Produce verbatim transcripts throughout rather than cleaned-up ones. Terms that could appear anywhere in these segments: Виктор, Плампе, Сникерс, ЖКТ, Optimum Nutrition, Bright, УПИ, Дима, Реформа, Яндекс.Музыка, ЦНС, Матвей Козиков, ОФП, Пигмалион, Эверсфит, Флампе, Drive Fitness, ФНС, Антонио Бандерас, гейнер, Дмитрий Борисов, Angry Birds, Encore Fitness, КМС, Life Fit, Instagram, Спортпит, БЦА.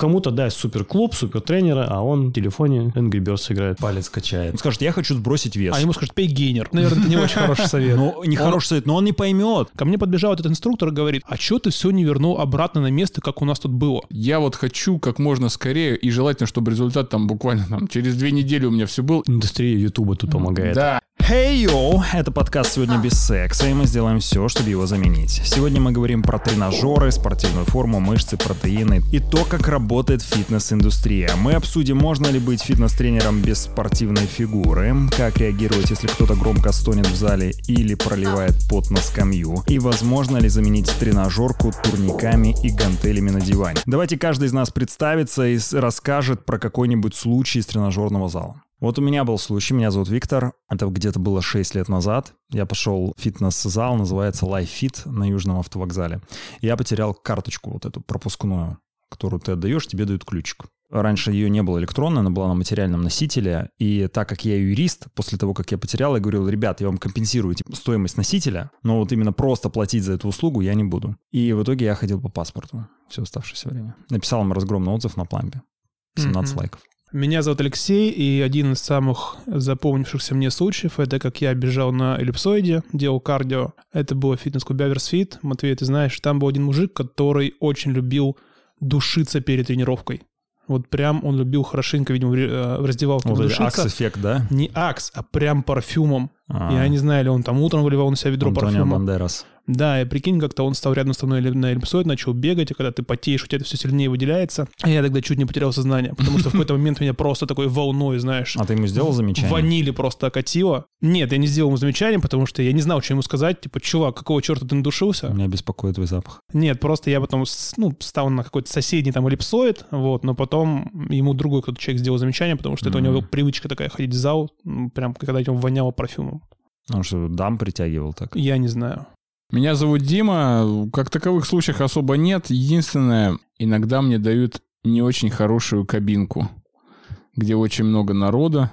Кому-то дай суперклуб, супертренера, а он в телефоне Angry Birds играет. Палец качает. Он скажет, я хочу сбросить вес. А ему скажут, пей гейнер. Наверное, это не очень хороший совет. Ну, не хороший совет, но он не поймет. Ко мне подбежал этот инструктор и говорит, а что ты все не вернул обратно на место, как у нас тут было? Я вот хочу как можно скорее, и желательно, чтобы результат там буквально там, через две недели у меня все был. Индустрия Ютуба тут помогает. Да. Hey yo! Это подкаст «Сегодня без секса», и мы сделаем все, чтобы его заменить. Сегодня мы говорим про тренажеры, спортивную форму, мышцы, протеины и то, как работает фитнес-индустрия. Мы обсудим, можно ли быть фитнес-тренером без спортивной фигуры, как реагировать, если кто-то громко стонет в зале или проливает пот на скамью, и возможно ли заменить тренажерку турниками и гантелями на диване. Давайте каждый из нас представится и расскажет про какой-нибудь случай из тренажерного зала. Вот у меня был случай, меня зовут Виктор, это где-то было шесть лет назад, я пошел в фитнес-зал, называется Life Fit на Южном автовокзале, я потерял карточку вот эту пропускную, которую ты отдаешь, тебе дают ключик. Раньше ее не было электронной, она была на материальном носителе, и так как я юрист, после того, как я потерял, я говорил, ребят, я вам компенсирую стоимость носителя, но вот именно просто платить за эту услугу я не буду. И в итоге я ходил по паспорту все оставшееся время. Написал им разгромный отзыв на Плампе, семнадцать mm-hmm. лайков. Меня зовут Алексей, и один из самых запомнившихся мне случаев — это как я бежал на эллипсоиде, делал кардио. Это было в фитнес-клубе «Эверсфит». Матвей, ты знаешь, там был один мужик, который очень любил душиться перед тренировкой. Вот прям он любил хорошенько, видимо, в раздевалке вот душиться. Акс-эффект, да? Не акс, а прям парфюмом. А-а-а. Я не знаю, ли он там утром выливал на себя ведро парфюма. Антонио Бандерас. Да, и прикинь, как-то он стал рядом со мной на эллипсоид, начал бегать, и когда ты потеешь, у тебя это все сильнее выделяется. А я тогда чуть не потерял сознание, потому что в какой-то момент меня просто такой волной, знаешь... А ты ему сделал замечание? Ванили просто окатило. Нет, я не сделал ему замечание, потому что я не знал, что ему сказать. Типа, чувак, какого черта ты надушился? Меня беспокоит твой запах. Нет, просто я потом, ну, встал на какой-то соседний там эллипсоид, вот, но потом... Потом ему другой кто-то человек сделал замечание, потому что mm-hmm. это у него привычка такая ходить в зал, прям когда ему воняло парфюмом. Он что, дам притягивал так? Я не знаю. Меня зовут Дима. Как таковых случаев особо нет. Единственное, иногда мне дают не очень хорошую кабинку, где очень много народа,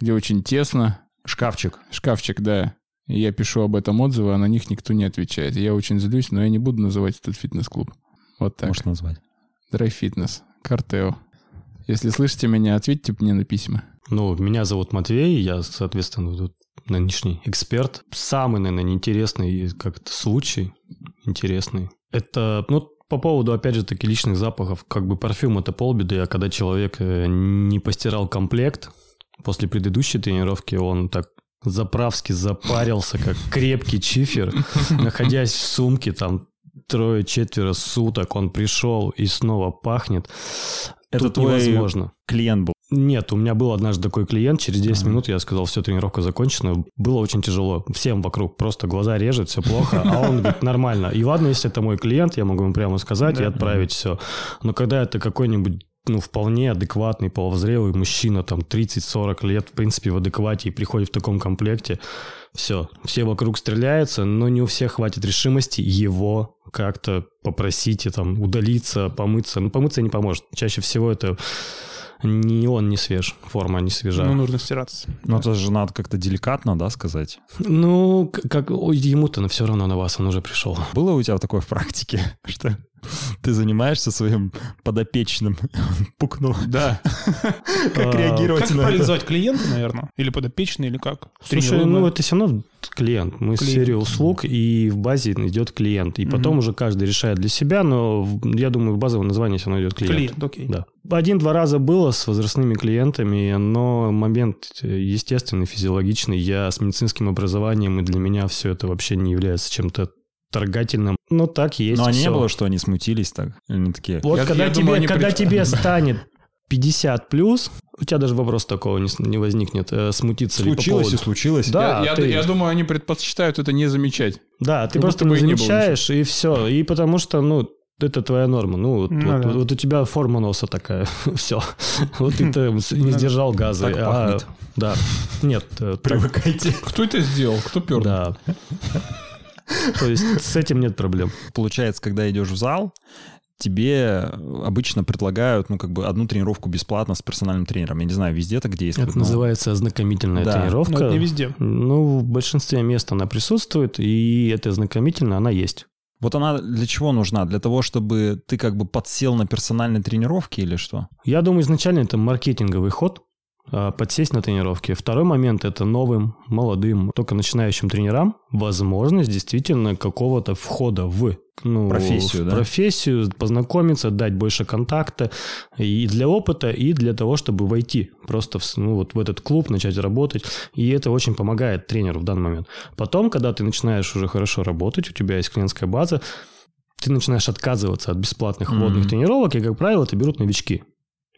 где очень тесно. Шкафчик. Шкафчик, да. Я пишу об этом отзывы, а на них никто не отвечает. Я очень злюсь, но я не буду называть этот фитнес-клуб. Вот так. Можешь назвать. Drive Fitness. Картео. Если слышите меня, ответьте мне на письма. Ну, меня зовут Матвей, я, соответственно, тут нынешний эксперт. Самый, наверное, неинтересный как-то случай, интересный. Это, ну, по поводу, опять же, таки личных запахов, как бы парфюм – это полбеды, а когда человек не постирал комплект, после предыдущей тренировки он так заправски запарился, как крепкий чифер, находясь в сумке, там, трое-четверо суток он пришел и снова пахнет. Это тут невозможно. Клиент был? Нет, у меня был однажды такой клиент. Через десять а. минут я сказал, все, тренировка закончена. Было очень тяжело. Всем вокруг просто глаза режет, все плохо. А он говорит, нормально. И ладно, если это мой клиент, я могу ему прямо сказать да. и отправить да. все. Но когда это какой-нибудь ну, вполне адекватный, половозрелый мужчина, там, тридцать-сорок лет, в принципе, в адеквате, и приходит в таком комплекте, все, все вокруг стреляются, но не у всех хватит решимости его как-то попросить, и, там, удалиться, помыться. Ну, помыться не поможет. Чаще всего это не он не свеж, форма не свежа. Ну, нужно стираться. Но это же надо как-то деликатно, да, сказать? Ну, как ему-то все равно на вас, он уже пришел. Было у тебя такое в практике, что... Ты занимаешься своим подопечным. Пукнул. Да. Как реагировать на это? Как парализовать клиента, наверное? Или подопечный, или как? Слушай, ну это все равно клиент. Мы серию услуг, и в базе идет клиент. И потом уже каждый решает для себя, но я думаю, в базовом названии все равно идет клиент. Клиент, окей. Да. Один-два раза было с возрастными клиентами, но момент естественный, физиологичный. Я с медицинским образованием, и для меня все это вообще не является чем-то торгательным. Ну, так есть. Но все. Не было, что они смутились так? Они такие... Вот я, когда, я тебе, думаю, когда при... тебе станет пятьдесят плюс, у тебя даже вопрос такого не, не возникнет. Э, смутиться случилось ли по поводу... Случилось и случилось. Да, я, ты... я, я думаю, они предпочитают это не замечать. Да, ты как просто не замечаешь, и все. И потому что, ну... Это твоя норма. Ну, вот, ну, вот, да. вот у тебя форма носа такая. Все. Вот ты не сдержал газы. Так пахнет. Да. Нет. Привыкайте. Кто это сделал? Кто пёр? Да. То есть с этим нет проблем. Получается, когда идешь в зал, тебе обычно предлагают, ну, как бы одну тренировку бесплатно с персональным тренером. Я не знаю, везде это где есть. Это называется ознакомительная да. тренировка. Но это не везде. Ну, в большинстве мест она присутствует, и эта ознакомительная, она есть. Вот она для чего нужна? Для того, чтобы ты как бы подсел на персональные тренировки или что? Я думаю, изначально это маркетинговый ход, подсесть на тренировки. Второй момент – это новым, молодым, только начинающим тренерам возможность действительно какого-то входа в, ну, профессию, в да? профессию, познакомиться, дать больше контакта и для опыта, и для того, чтобы войти просто в, ну, вот в этот клуб, начать работать. И это очень помогает тренеру в данный момент. Потом, когда ты начинаешь уже хорошо работать, у тебя есть клиентская база, ты начинаешь отказываться от бесплатных вводных mm-hmm. тренировок, и, как правило, это берут новички.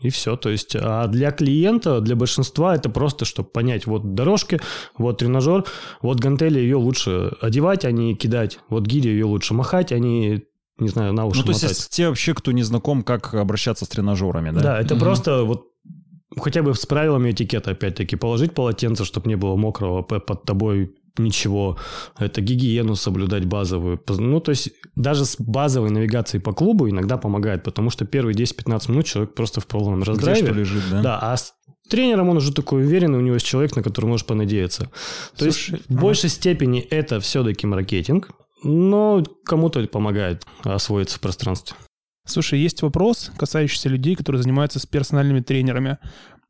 И все. То есть, а для клиента, для большинства это просто, чтобы понять, вот дорожки, вот тренажер, вот гантели, ее лучше одевать, а не кидать, вот гири, ее лучше махать, а не, не знаю, на уши ну, мотать. Ну, то есть, те вообще, кто не знаком, как обращаться с тренажерами, да? Да, это угу. просто вот хотя бы с правилами этикета, опять-таки, положить полотенце, чтобы не было мокрого под тобой, ничего. Это гигиену соблюдать базовую. Ну, то есть даже с базовой навигацией по клубу иногда помогает, потому что первые десять-пятнадцать минут человек просто в полном раздрайве. Где что лежит, да? Да, а с тренером он уже такой уверенный, у него есть человек, на который можешь понадеяться. То Слушай, есть в ага. большей степени это все-таки маркетинг, но кому-то это помогает освоиться в пространстве. Слушай, есть вопрос, касающийся людей, которые занимаются с персональными тренерами.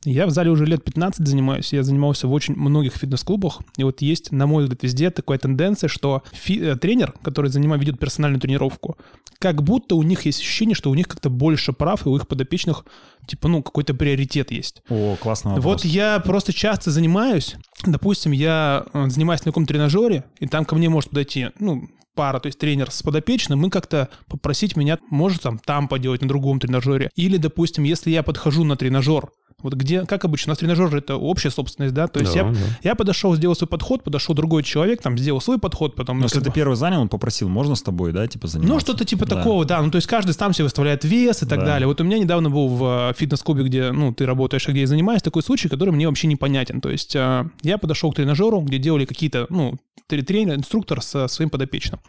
Я в зале уже лет пятнадцать занимаюсь, я занимался в очень многих фитнес-клубах, и вот есть, на мой взгляд, везде такая тенденция, что фи- тренер, который занимает, ведет персональную тренировку, как будто у них есть ощущение, что у них как-то больше прав, и у их подопечных, типа, ну, какой-то приоритет есть. О, классный вопрос. Вот я просто часто занимаюсь, допустим, я занимаюсь на каком-то тренажере, и там ко мне может подойти, ну... пара, то есть тренер с подопечным, и как-то попросить меня, может, там, там поделать на другом тренажере. Или, допустим, если я подхожу на тренажер, вот где, как обычно, у нас тренажер же это общая собственность, да, то есть да, я, да. я подошел, сделал свой подход, подошел другой человек, там, сделал свой подход, потом... Ну, если ты первый занял, он попросил, можно с тобой, да, типа, заниматься? Ну, что-то типа да. такого, да, ну, то есть каждый сам себе выставляет вес и так да. далее. Вот у меня недавно был в фитнес-клубе, где, ну, ты работаешь, а где я занимаюсь, такой случай, который мне вообще непонятен. То есть я подошел к тренажеру, где делали какие-то, ну, тренер, инструктор со своим подопечным.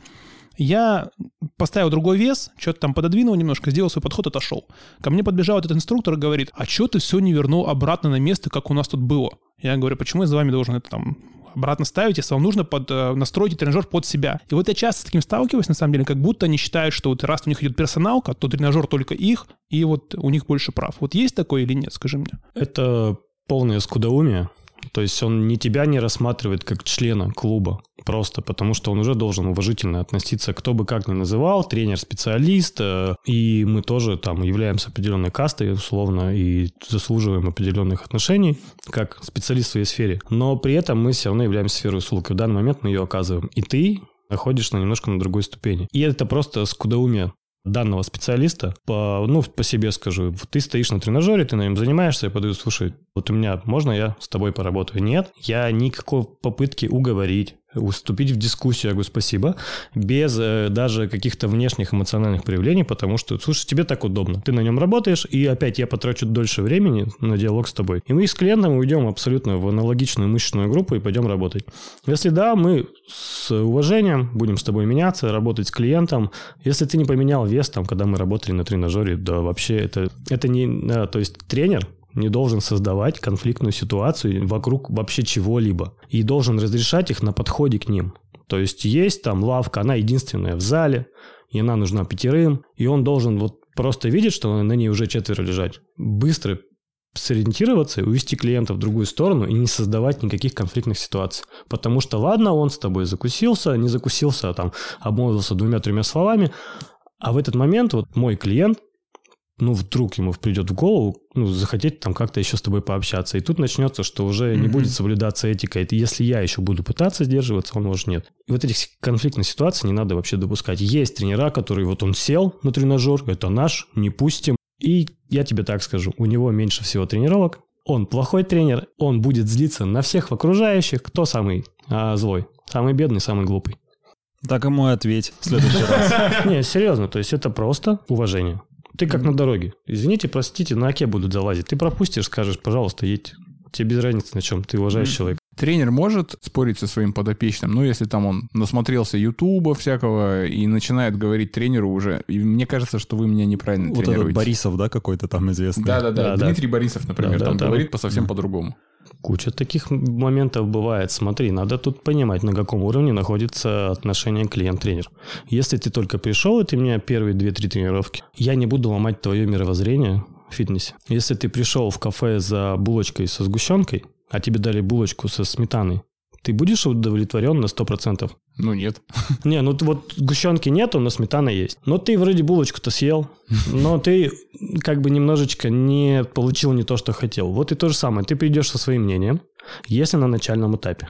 Я поставил другой вес, что-то там пододвинул немножко, сделал свой подход, отошел. Ко мне подбежал этот инструктор и говорит, а что ты все не вернул обратно на место, как у нас тут было? Я говорю, почему я за вами должен это там обратно ставить, если вам нужно под, настроить тренажер под себя. И вот я часто с таким сталкиваюсь, на самом деле, как будто они считают, что вот раз у них идет персоналка, то тренажер только их, и вот у них больше прав. Вот есть такое или нет, скажи мне? Это полное скудоумие. То есть он ни тебя не рассматривает как члена клуба просто, потому что он уже должен уважительно относиться, кто бы как ни называл, тренер, специалист, и мы тоже там являемся определенной кастой, условно, и заслуживаем определенных отношений, как специалист в своей сфере. Но при этом мы все равно являемся сферой услуг, и в данный момент мы ее оказываем. И ты находишься на немножко на другой ступени. И это просто скудоумие данного специалиста, по, ну, по себе скажу, ты стоишь на тренажере, ты на нем занимаешься, я подаю, слушай, вот у меня, можно я с тобой поработаю? Нет, я никакой попытки уговорить, уступить в дискуссию, я говорю, спасибо, без э, даже каких-то внешних эмоциональных проявлений, потому что, слушай, тебе так удобно, ты на нем работаешь, и опять я потрачу дольше времени на диалог с тобой. И мы с клиентом уйдем абсолютно в аналогичную мышечную группу и пойдем работать. Если да, мы с уважением будем с тобой меняться, работать с клиентом. Если ты не поменял вес, там, когда мы работали на тренажере, да вообще это, это не... Да, то есть тренер не должен создавать конфликтную ситуацию вокруг вообще чего-либо. И должен разрешать их на подходе к ним. То есть есть там лавка, она единственная в зале, и она нужна пятерым, и он должен вот просто видеть, что на ней уже четверо лежать. Быстро сориентироваться, увести клиента в другую сторону и не создавать никаких конфликтных ситуаций. Потому что ладно, он с тобой закусился, не закусился, а там обмолвился двумя-тремя словами, а в этот момент вот мой клиент, ну, вдруг ему придет в голову, ну, захотеть там как-то еще с тобой пообщаться. И тут начнется, что уже mm-hmm. не будет соблюдаться этика. И если я еще буду пытаться сдерживаться, он может нет. И вот этих конфликтных ситуаций не надо вообще допускать. Есть тренера, которые вот он сел на тренажер, это наш, не пустим. И я тебе так скажу, у него меньше всего тренировок. Он плохой тренер, он будет злиться на всех окружающих. Кто самый а, злой? Самый бедный, самый глупый. Так ему и ответь в следующий раз. Не, серьезно, то есть это просто уважение. Ты как на дороге. Извините, простите, на оке будут залазить. Ты пропустишь, скажешь, пожалуйста, едь. Тебе без разницы, на чем ты уважаешь mm-hmm. человека. Тренер может спорить со своим подопечным, ну, если там он насмотрелся ютуба всякого и начинает говорить тренеру уже, и мне кажется, что вы меня неправильно вот тренируете. Вот этот Борисов, да, какой-то там известный? Да-да-да, Дмитрий Борисов, например, да, да, там да, говорит да. по совсем да. по-другому. Куча таких моментов бывает. Смотри, надо тут понимать, на каком уровне находится отношение клиент-тренер. Если ты только пришел, и ты меня первые две-три тренировки, я не буду ломать твое мировоззрение в фитнесе. Если ты пришел в кафе за булочкой со сгущенкой, а тебе дали булочку со сметаной, ты будешь удовлетворен на сто процентов? Ну, нет. Не, ну вот сгущенки нету, но сметана есть. Но ты вроде булочку-то съел, но ты как бы немножечко не получил не то, что хотел. Вот и то же самое. Ты придешь со своим мнением, если на начальном этапе.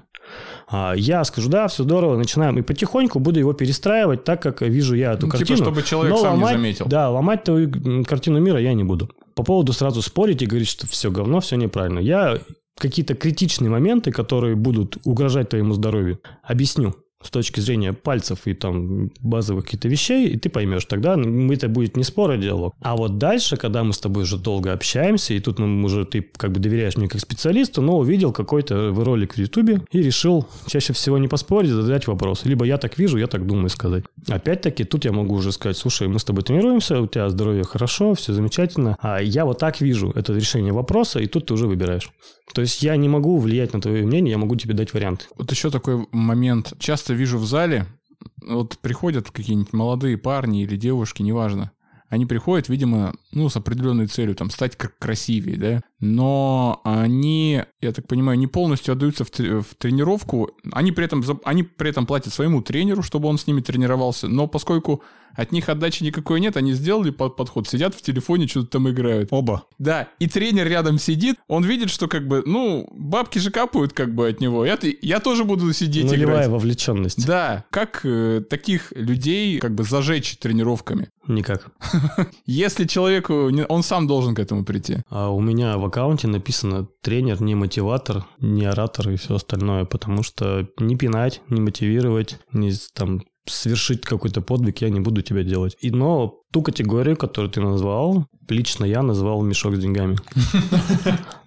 Я скажу, да, все здорово, начинаем. И потихоньку буду его перестраивать так, как вижу я эту ну, картину. Типа, чтобы человек сам ломать, не заметил. Да, ломать твою картину мира я не буду. По поводу сразу спорить и говорить, что все говно, все неправильно. Я... Какие-то критичные моменты, которые будут угрожать твоему здоровью, объясню с точки зрения пальцев и там базовых каких-то вещей, и ты поймешь. Тогда это будет не спор, а диалог. А вот дальше, когда мы с тобой уже долго общаемся, и тут мы уже ты как бы доверяешь мне как специалисту, но увидел какой-то ролик в Ютубе и решил чаще всего не поспорить, задать вопрос. Либо я так вижу, я так думаю сказать. Опять-таки тут я могу уже сказать, слушай, мы с тобой тренируемся, у тебя здоровье хорошо, все замечательно, а я вот так вижу это решение вопроса, и тут ты уже выбираешь. То есть я не могу влиять на твое мнение, я могу тебе дать вариант. Вот еще такой момент. Часто вижу в зале, вот приходят какие-нибудь молодые парни или девушки, неважно. Они приходят, видимо, ну, с определенной целью, там, стать красивее, да. Но они, я так понимаю, не полностью отдаются в тренировку. Они при этом, они при этом платят своему тренеру, чтобы он с ними тренировался. Но поскольку от них отдачи никакой нет, они сделали подход, сидят в телефоне, что-то там играют. Оба. Да, и тренер рядом сидит, он видит, что как бы, ну, бабки же капают как бы от него. Я, я тоже буду сидеть играть. Нулевая вовлеченность. Да. Как э, таких людей как бы зажечь тренировками? Никак. Если человеку... Он сам должен к этому прийти. А у меня в аккаунте написано «тренер не мотиватор, не оратор и все остальное», потому что не пинать, не мотивировать, не там... совершить какой-то подвиг я не буду тебя делать. И, но ту категорию, которую ты назвал, лично я назвал мешок с деньгами.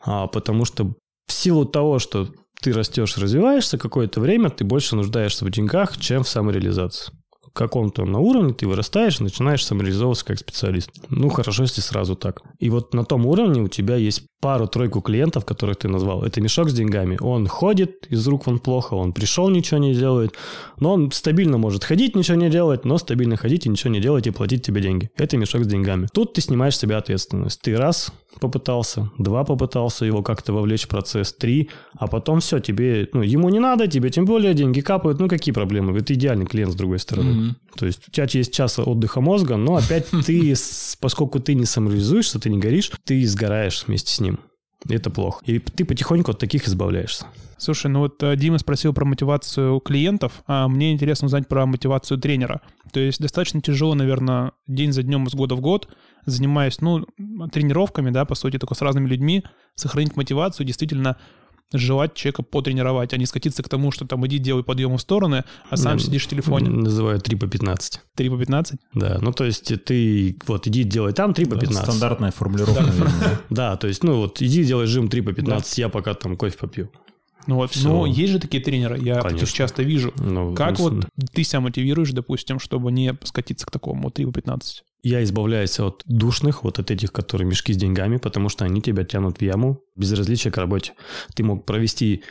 Потому что в силу того, что ты растешь, развиваешься какое-то время, ты больше нуждаешься в деньгах, чем в самореализации. В каком-то на уровне ты вырастаешь и начинаешь самореализовываться как специалист. Ну, хорошо, если сразу так. И вот на том уровне у тебя есть пару-тройку клиентов, которых ты назвал. Это мешок с деньгами. Он ходит, из рук вон плохо, он пришел, ничего не делает. Но он стабильно может ходить, ничего не делать, но стабильно ходить и ничего не делать и платить тебе деньги. Это мешок с деньгами. Тут ты снимаешь с себя ответственность. Ты раз попытался, два попытался его как-то вовлечь в процесс, три, а потом все, тебе, ну, ему не надо, тебе тем более деньги капают. Ну, какие проблемы? Ведь идеальный клиент с другой стороны. То есть у тебя есть час отдыха мозга, но опять ты, поскольку ты не самореализуешься, ты не горишь, ты сгораешь вместе с ним. Это плохо. И ты потихоньку от таких избавляешься. Слушай, ну вот Дима спросил про мотивацию клиентов, а мне интересно узнать про мотивацию тренера. То есть достаточно тяжело, наверное, день за днем, из года в год, занимаясь, ну, тренировками, да, по сути, только с разными людьми, сохранить мотивацию, действительно... желать человека потренировать, а не скатиться к тому, что там иди делай подъемы в стороны, а сам я сидишь в телефоне. Называют три по пятнадцать. три по пятнадцать? Да, ну то есть ты вот иди делай там три по пятнадцать. Да, стандартная формулировка. Да, то есть ну вот иди делай жим три по пятнадцать, я пока там кофе попью. Ну вот, но есть же такие тренеры, я их часто вижу. Как вот ты себя мотивируешь, допустим, чтобы не скатиться к такому три по пятнадцать? Я избавляюсь от душных, вот от этих, которые мешки с деньгами, потому что они тебя тянут в яму, безразличие к работе. Ты мог провести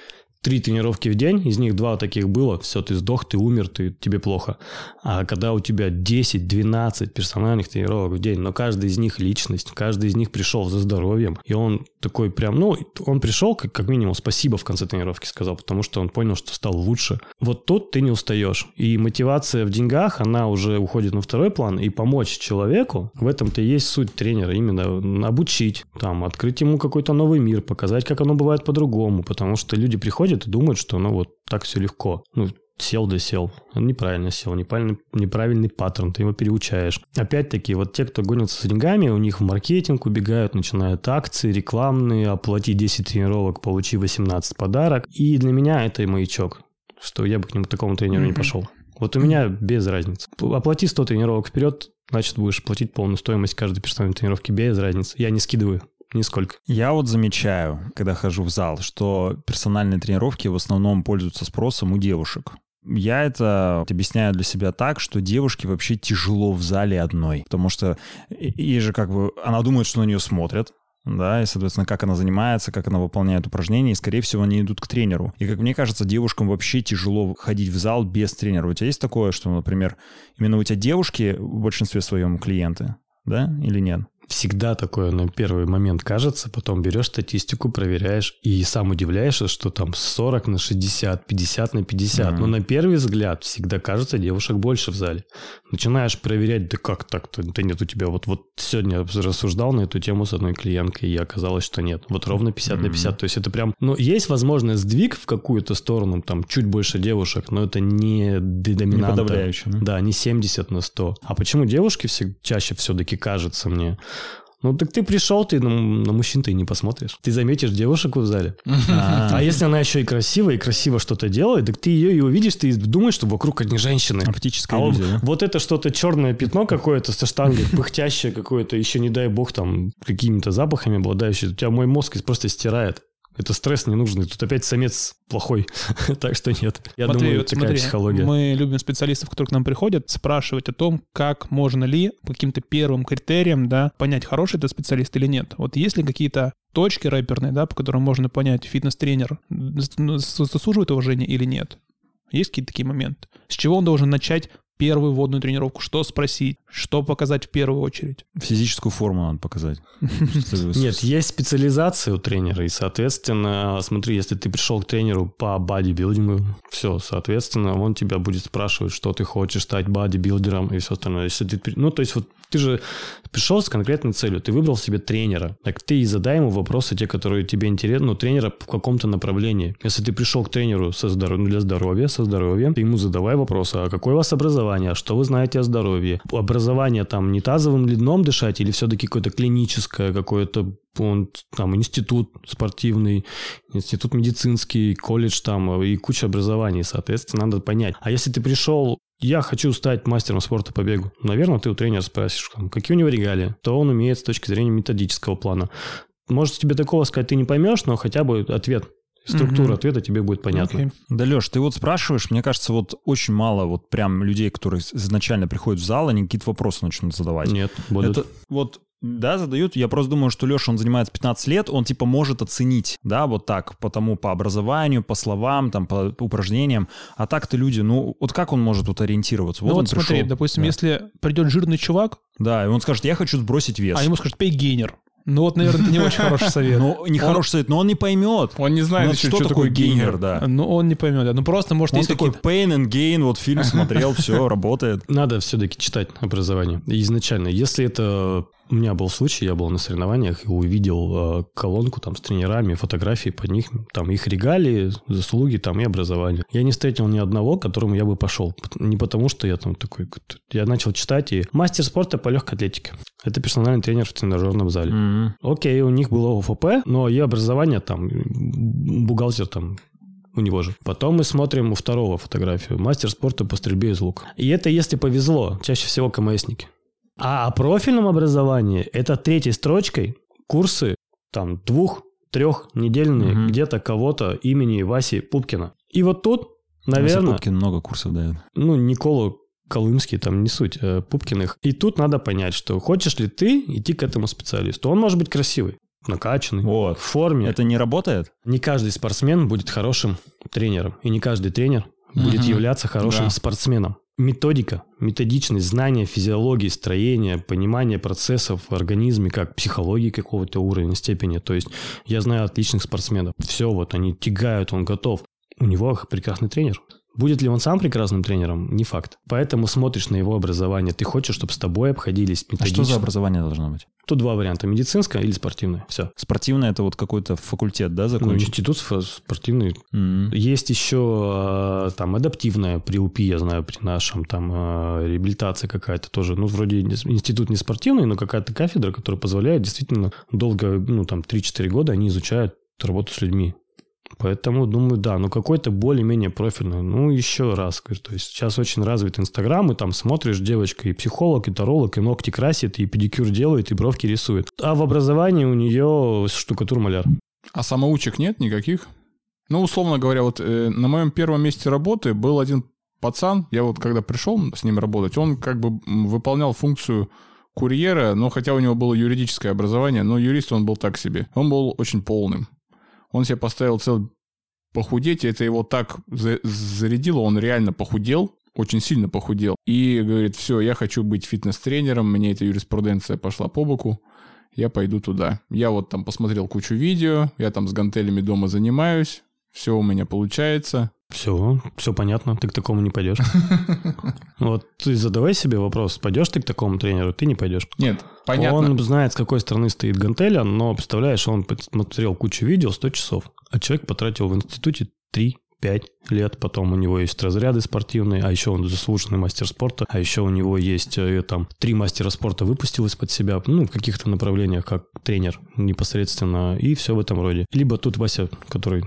три тренировки в день, из них два таких было, все, ты сдох, ты умер, ты, тебе плохо. А когда у тебя десять-двенадцать персональных тренировок в день, но каждый из них личность, каждый из них пришел за здоровьем, и он такой прям, ну, он пришел, как, как минимум, спасибо в конце тренировки сказал, потому что он понял, что стал лучше. Вот тут ты не устаешь. И мотивация в деньгах, она уже уходит на второй план, и помочь человеку, в этом-то и есть суть тренера, именно обучить, там, открыть ему какой-то новый мир, показать, как оно бывает по-другому, потому что люди приходят и думают, что ну вот так все легко. Ну, сел да сел. Неправильно сел. Неправильный, неправильный паттерн. Ты его переучаешь. Опять-таки, вот те, кто гонятся с деньгами, у них в маркетинг убегают, начинают акции рекламные, оплати десять тренировок, получи восемнадцать подарок. И для меня это и маячок, что я бы к нему такому тренеру mm-hmm. не пошел. Вот у меня без разницы. Оплати сто тренировок вперед, значит, будешь платить полную стоимость каждой персональной тренировки. Без разницы. Я не скидываю. Нисколько. Я вот замечаю, когда хожу в зал, что персональные тренировки в основном пользуются спросом у девушек. Я это объясняю для себя так, что девушке вообще тяжело в зале одной, потому что ей же как бы она думает, что на нее смотрят. да, и, соответственно, как она занимается, как она выполняет упражнения, и, скорее всего, они идут к тренеру. И, как мне кажется, девушкам вообще тяжело ходить в зал без тренера. У тебя есть такое, что, например, именно у тебя девушки в большинстве своем клиенты, да, или нет? Всегда такое на первый момент кажется, потом берешь статистику, проверяешь и сам удивляешься, что там сорок на шестьдесят, пятьдесят на пятьдесят. Mm-hmm. Но на первый взгляд всегда кажется девушек больше в зале. Начинаешь проверять, да как так-то? Да нет, у тебя вот, вот сегодня я рассуждал на эту тему с одной клиенткой, и оказалось, что нет. Вот ровно пятьдесят mm-hmm. на пятьдесят. То есть это прям... Ну, есть возможность сдвиг в какую-то сторону, там чуть больше девушек, но это не доминанта. Не подавляющая. Да? да, не семьдесят на сто. А почему девушки все, чаще все-таки кажется мне... Ну, так ты пришел, ты на, на мужчин ты не посмотришь. Ты заметишь девушек в зале. А если она еще и красивая, и красиво что-то делает, так ты ее и увидишь, ты думаешь, что вокруг одни женщины. Оптическая иллюзия. Вот это что-то черное пятно какое-то со штангой, пыхтящее какое-то, еще не дай бог там какими-то запахами обладающее. У тебя мой мозг просто стирает. Это стресс ненужный. Тут опять самец плохой. Так что нет. Я смотри, думаю, вот такая смотри, психология. Мы любим специалистов, которые к нам приходят, спрашивать о том, как можно ли по каким-то первым критериям, да, понять, хороший это специалист или нет. Вот есть ли какие-то точки рэперные, да, по которым можно понять, фитнес-тренер заслуживает уважения или нет? Есть какие-то такие моменты? С чего он должен начать первую водную тренировку? Что спросить? Что показать в первую очередь? Физическую форму надо показать. Нет, есть специализация у тренера. И, соответственно, смотри, если ты пришел к тренеру по бодибилдингу, все, соответственно, он тебя будет спрашивать, что ты хочешь стать бодибилдером и все остальное. Если ты, ну, то есть, вот ты же пришел с конкретной целью, ты выбрал себе тренера. Так ты и задай ему вопросы, те, которые тебе интересны, ну, тренера в каком-то направлении. Если ты пришел к тренеру со здоров... для здоровья, со здоровьем, ты ему задавай вопросы, а какое у вас образование? А что вы знаете о здоровье? Образование там не тазовым ли дном дышать или все-таки какое-то клиническое, какое-то он, там институт спортивный, институт медицинский, колледж там и куча образований, соответственно, надо понять. А если ты пришел, я хочу стать мастером спорта по бегу, наверное, ты у тренера спросишь, какие у него регалии, то он умеет с точки зрения методического плана. Может, тебе такого сказать ты не поймешь, но хотя бы ответ. Структура mm-hmm. ответа тебе будет понятна. Okay. Да, Леш, ты вот спрашиваешь, мне кажется, вот очень мало вот прям людей, которые изначально приходят в зал, они какие-то вопросы начнут задавать. Нет, будут. Это вот... Да, задают. Я просто думаю, что Леша, он занимается пятнадцать лет, он типа может оценить, да, вот так, потому по образованию, по словам, там, по упражнениям. А так-то люди, ну, вот как он может вот ориентироваться? Вот ну он вот пришел, смотри, допустим, да. Если придет жирный чувак... Да, и он скажет, я хочу сбросить вес. А ему скажут, пей гейнер. Ну вот, наверное, это не очень хороший совет. Ну, не хороший совет, но он не поймет. Он не знает, что такое гейнер, да. Ну, он не поймет, да. Ну, просто, может, есть такой pain and gain, вот фильм смотрел, все, работает. Надо все-таки читать образование изначально. Если это... У меня был случай, я был на соревнованиях и увидел э, колонку там с тренерами, фотографии под них, там их регалии, заслуги там и образование. Я не встретил ни одного, к которому я бы пошел. Не потому, что я там такой... Я начал читать и... Мастер спорта по легкой атлетике. Это персональный тренер в тренажерном зале. Mm-hmm. Окей, у них было ОФП, но и образование там, бухгалтер там... У него же. Потом мы смотрим у второго фотографию. Мастер спорта по стрельбе из лука. И это если повезло. Чаще всего КМСники. А о профильном образовании это третьей строчкой курсы там двух-трехнедельные угу. где-то кого-то имени Васи Пупкина. И вот тут, наверное... Вася Пупкин много курсов дает. Ну, Николу Колымский, там не суть, а Пупкиных. И тут надо понять, что хочешь ли ты идти к этому специалисту. Он может быть красивый, накачанный, вот. В форме. Это не работает? Не каждый спортсмен будет хорошим тренером. И не каждый тренер угу. будет являться хорошим да. спортсменом. Методика, методичность, знание физиологии, строения, понимание процессов в организме, как психологии какого-то уровня, степени. То есть я знаю отличных спортсменов. Все, вот они тягают, он готов. У него прекрасный тренер. Будет ли он сам прекрасным тренером? Не факт. Поэтому смотришь на его образование. Ты хочешь, чтобы с тобой обходились методично. А что за образование должно быть? Тут два варианта. Медицинское или спортивное. Все. Спортивное – это вот какой-то факультет, да, закончить? Ну, институт спортивный. Mm-hmm. Есть еще там адаптивное при УПИ, я знаю, при нашем. Там реабилитация какая-то тоже. Ну, вроде институт не спортивный, но какая-то кафедра, которая позволяет действительно долго, ну, там три-четыре года они изучают работу с людьми. Поэтому, думаю, да, но какой-то более-менее профильный. Ну, еще раз, говорю, то есть сейчас очень развит Инстаграм, и там смотришь, девочка и психолог, и таролог, и ногти красит, и педикюр делает, и бровки рисует. А в образовании у нее штукатур-маляр. А самоучек нет никаких? Ну, условно говоря, вот э, на моем первом месте работы был один пацан, я вот когда пришел с ним работать, он как бы выполнял функцию... курьера, но хотя у него было юридическое образование, но юрист он был так себе. Он был очень полным. Он себе поставил цель похудеть, и это его так зарядило, он реально похудел, очень сильно похудел. И говорит, все, я хочу быть фитнес-тренером, мне эта юриспруденция пошла по боку, я пойду туда. Я вот там посмотрел кучу видео, я там с гантелями дома занимаюсь, все у меня получается. Все, все понятно, ты к такому не пойдешь. Вот ты задавай себе вопрос, пойдешь ты к такому тренеру, ты не пойдешь. Нет, понятно. Он знает, с какой стороны стоит гантеля, но, представляешь, он смотрел кучу видео, сто часов, а человек потратил в институте три-пять лет, потом у него есть разряды спортивные, а еще он заслуженный мастер спорта, а еще у него есть там три мастера спорта выпустил из-под себя, ну, в каких-то направлениях, как тренер непосредственно, и все в этом роде. Либо тут Вася, который...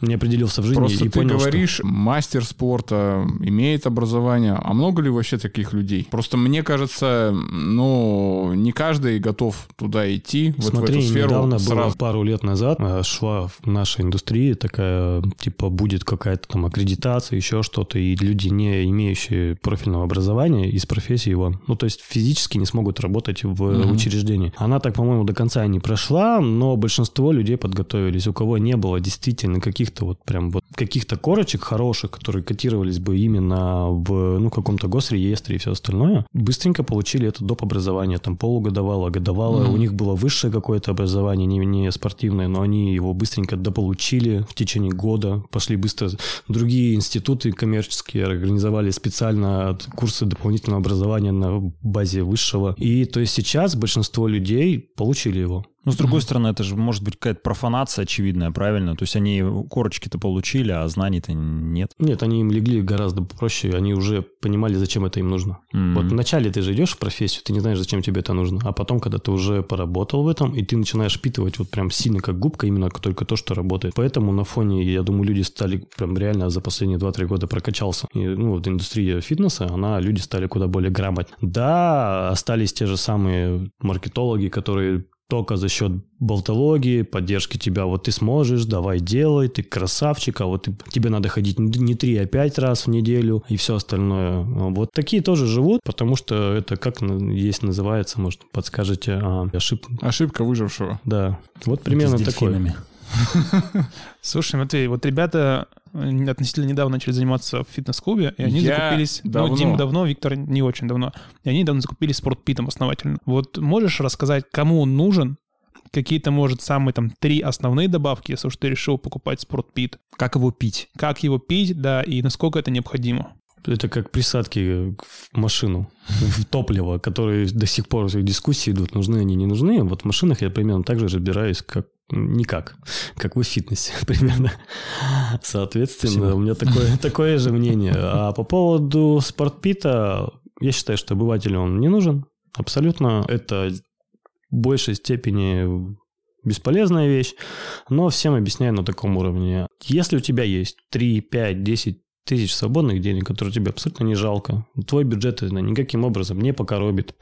не определился в жизни просто и понял, что... Просто ты говоришь, мастер спорта, имеет образование. А много ли вообще таких людей? Просто мне кажется, ну, не каждый готов туда идти, смотри, вот в эту сферу. Недавно сразу. Было пару лет назад, шла в нашей индустрии такая, типа, будет какая-то там аккредитация, еще что-то, и люди, не имеющие профильного образования из профессии его, ну, то есть физически не смогут работать в mm-hmm. учреждении. Она так, по-моему, до конца не прошла, но большинство людей подготовились, у кого не было действительно каких каких-то вот прям вот каких-то корочек хороших, которые котировались бы именно в ну, каком-то госреестре и все остальное, быстренько получили это доп. Образование, там полугодовалое, годовалое, mm-hmm. у них было высшее какое-то образование, не, не спортивное, но они его быстренько дополучили в течение года, пошли быстро. Другие институты коммерческие организовали специально курсы дополнительного образования на базе высшего, и то есть сейчас большинство людей получили его. Ну, с другой mm-hmm. стороны, это же может быть какая-то профанация очевидная, правильно? То есть они корочки-то получили, а знаний-то нет. Нет, они им легли гораздо проще, они уже понимали, зачем это им нужно. Mm-hmm. Вот вначале ты же идешь в профессию, ты не знаешь, зачем тебе это нужно, а потом, когда ты уже поработал в этом, и ты начинаешь впитывать вот прям сильно как губка именно только то, что работает. Поэтому на фоне, я думаю, люди стали прям реально за последние два-три года прокачался. И, ну, вот индустрия фитнеса, она, люди стали куда более грамотны. Да, остались те же самые маркетологи, которые... только за счет болтологии, поддержки тебя, вот ты сможешь, давай делай, ты красавчик, а вот ты, тебе надо ходить не три, а пять раз в неделю и все остальное. Вот такие тоже живут, потому что это как есть называется, может, подскажете, а, ошибка. Ошибка выжившего. Да, вот примерно такое. Слушай, Матвей, вот ребята относительно недавно начали заниматься в фитнес-клубе, и они Я закупились... Давно. Ну, Дим давно, Виктор не очень давно. И они недавно закупились спортпитом основательно. Вот можешь рассказать, кому он нужен? Какие-то, может, самые там три основные добавки, если уж ты решил покупать спортпит? Как его пить? Как его пить, да, и насколько это необходимо? Это как присадки в машину, в топливо, которые до сих пор в дискуссии идут, нужны они, не нужны. Вот в машинах я примерно так же разбираюсь, как никак, как вы в фитнесе примерно. Соответственно, Спасибо. У меня такое, такое же мнение. А по поводу спортпита, я считаю, что обывателю он не нужен. Абсолютно. Это в большей степени бесполезная вещь, но всем объясняю на таком уровне. Если у тебя есть три, пять, десять тысяч свободных денег, которые тебе абсолютно не жалко, твой бюджет это никаким образом не покоробит.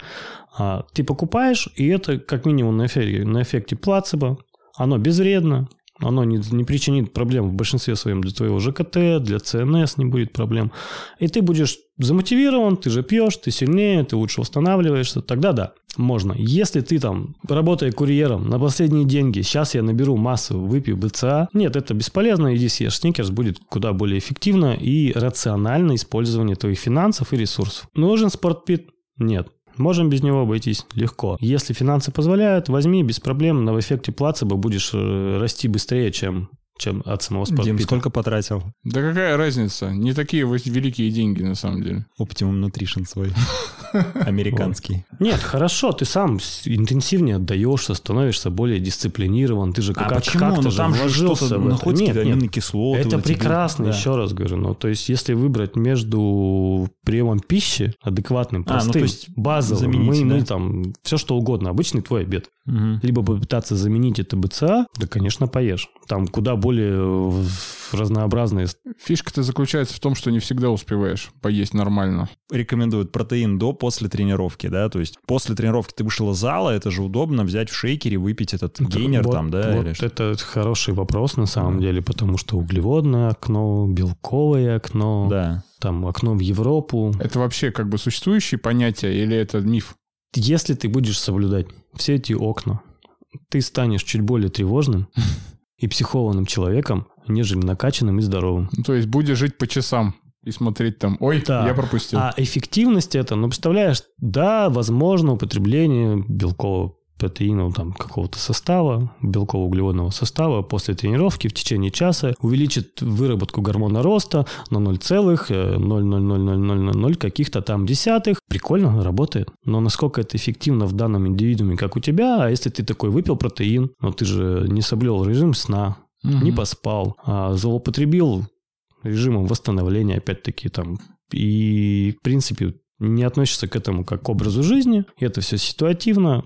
А ты покупаешь, и это как минимум на эффекте, на эффекте плацебо, оно безвредно, оно не, не причинит проблем в большинстве своем для твоего ЖКТ, для ЦНС не будет проблем. И ты будешь замотивирован, ты же пьешь, ты сильнее, ты лучше восстанавливаешься, тогда да, можно. Если ты там, работая курьером на последние деньги, сейчас я наберу массу, выпью БЦА, нет, это бесполезно, иди съешь сникерс, будет куда более эффективно и рационально использование твоих финансов и ресурсов. Нужен спортпит? Нет. Можем без него обойтись легко. Если финансы позволяют, возьми без проблем, но в эффекте плацебо будешь расти быстрее, чем, чем от самого спортпита. Дим, сколько потратил? Да какая разница? Не такие великие деньги, на самом деле. Optimum Nutrition свой. Американский. Нет, хорошо, ты сам интенсивнее отдаешься, становишься более дисциплинирован. Ты же как-то же вложился в это. Нет, нет. Это прекрасно, еще раз говорю. Ну, то есть, если выбрать между приемом пищи адекватным, простым, базовым, мы там все что угодно, обычный твой обед. Либо попытаться заменить это БЦА, да, конечно, поешь. Там куда более разнообразные. Фишка-то заключается в том, что не всегда успеваешь поесть нормально. Рекомендуют протеин до, после тренировки, да, то есть после тренировки ты вышел из зала, это же удобно взять в шейкере, выпить этот гейнер вот, там, да? Вот или это хороший вопрос на самом деле, потому что углеводное окно, белковое окно, да. Там окно в Европу. Это вообще как бы существующие понятия или это миф? Если ты будешь соблюдать все эти окна, ты станешь чуть более тревожным и психованным человеком, нежели накачанным и здоровым. То есть будешь жить по часам и смотреть там, ой, да. я пропустил. А эффективность это, ну, представляешь, да, возможно, употребление белкового протеинового там какого-то состава, белково-углеводного состава после тренировки в течение часа увеличит выработку гормона роста на ноль целых ноль ноль ноль ноль ноль ноль каких-то там десятых. Прикольно, работает. Но насколько это эффективно в данном индивидууме, как у тебя, а если ты такой выпил протеин, но ты же не соблюл режим сна, угу. не поспал, а злоупотребил режимом восстановления, опять-таки, там, и, в принципе, не относишься к этому как к образу жизни, это все ситуативно,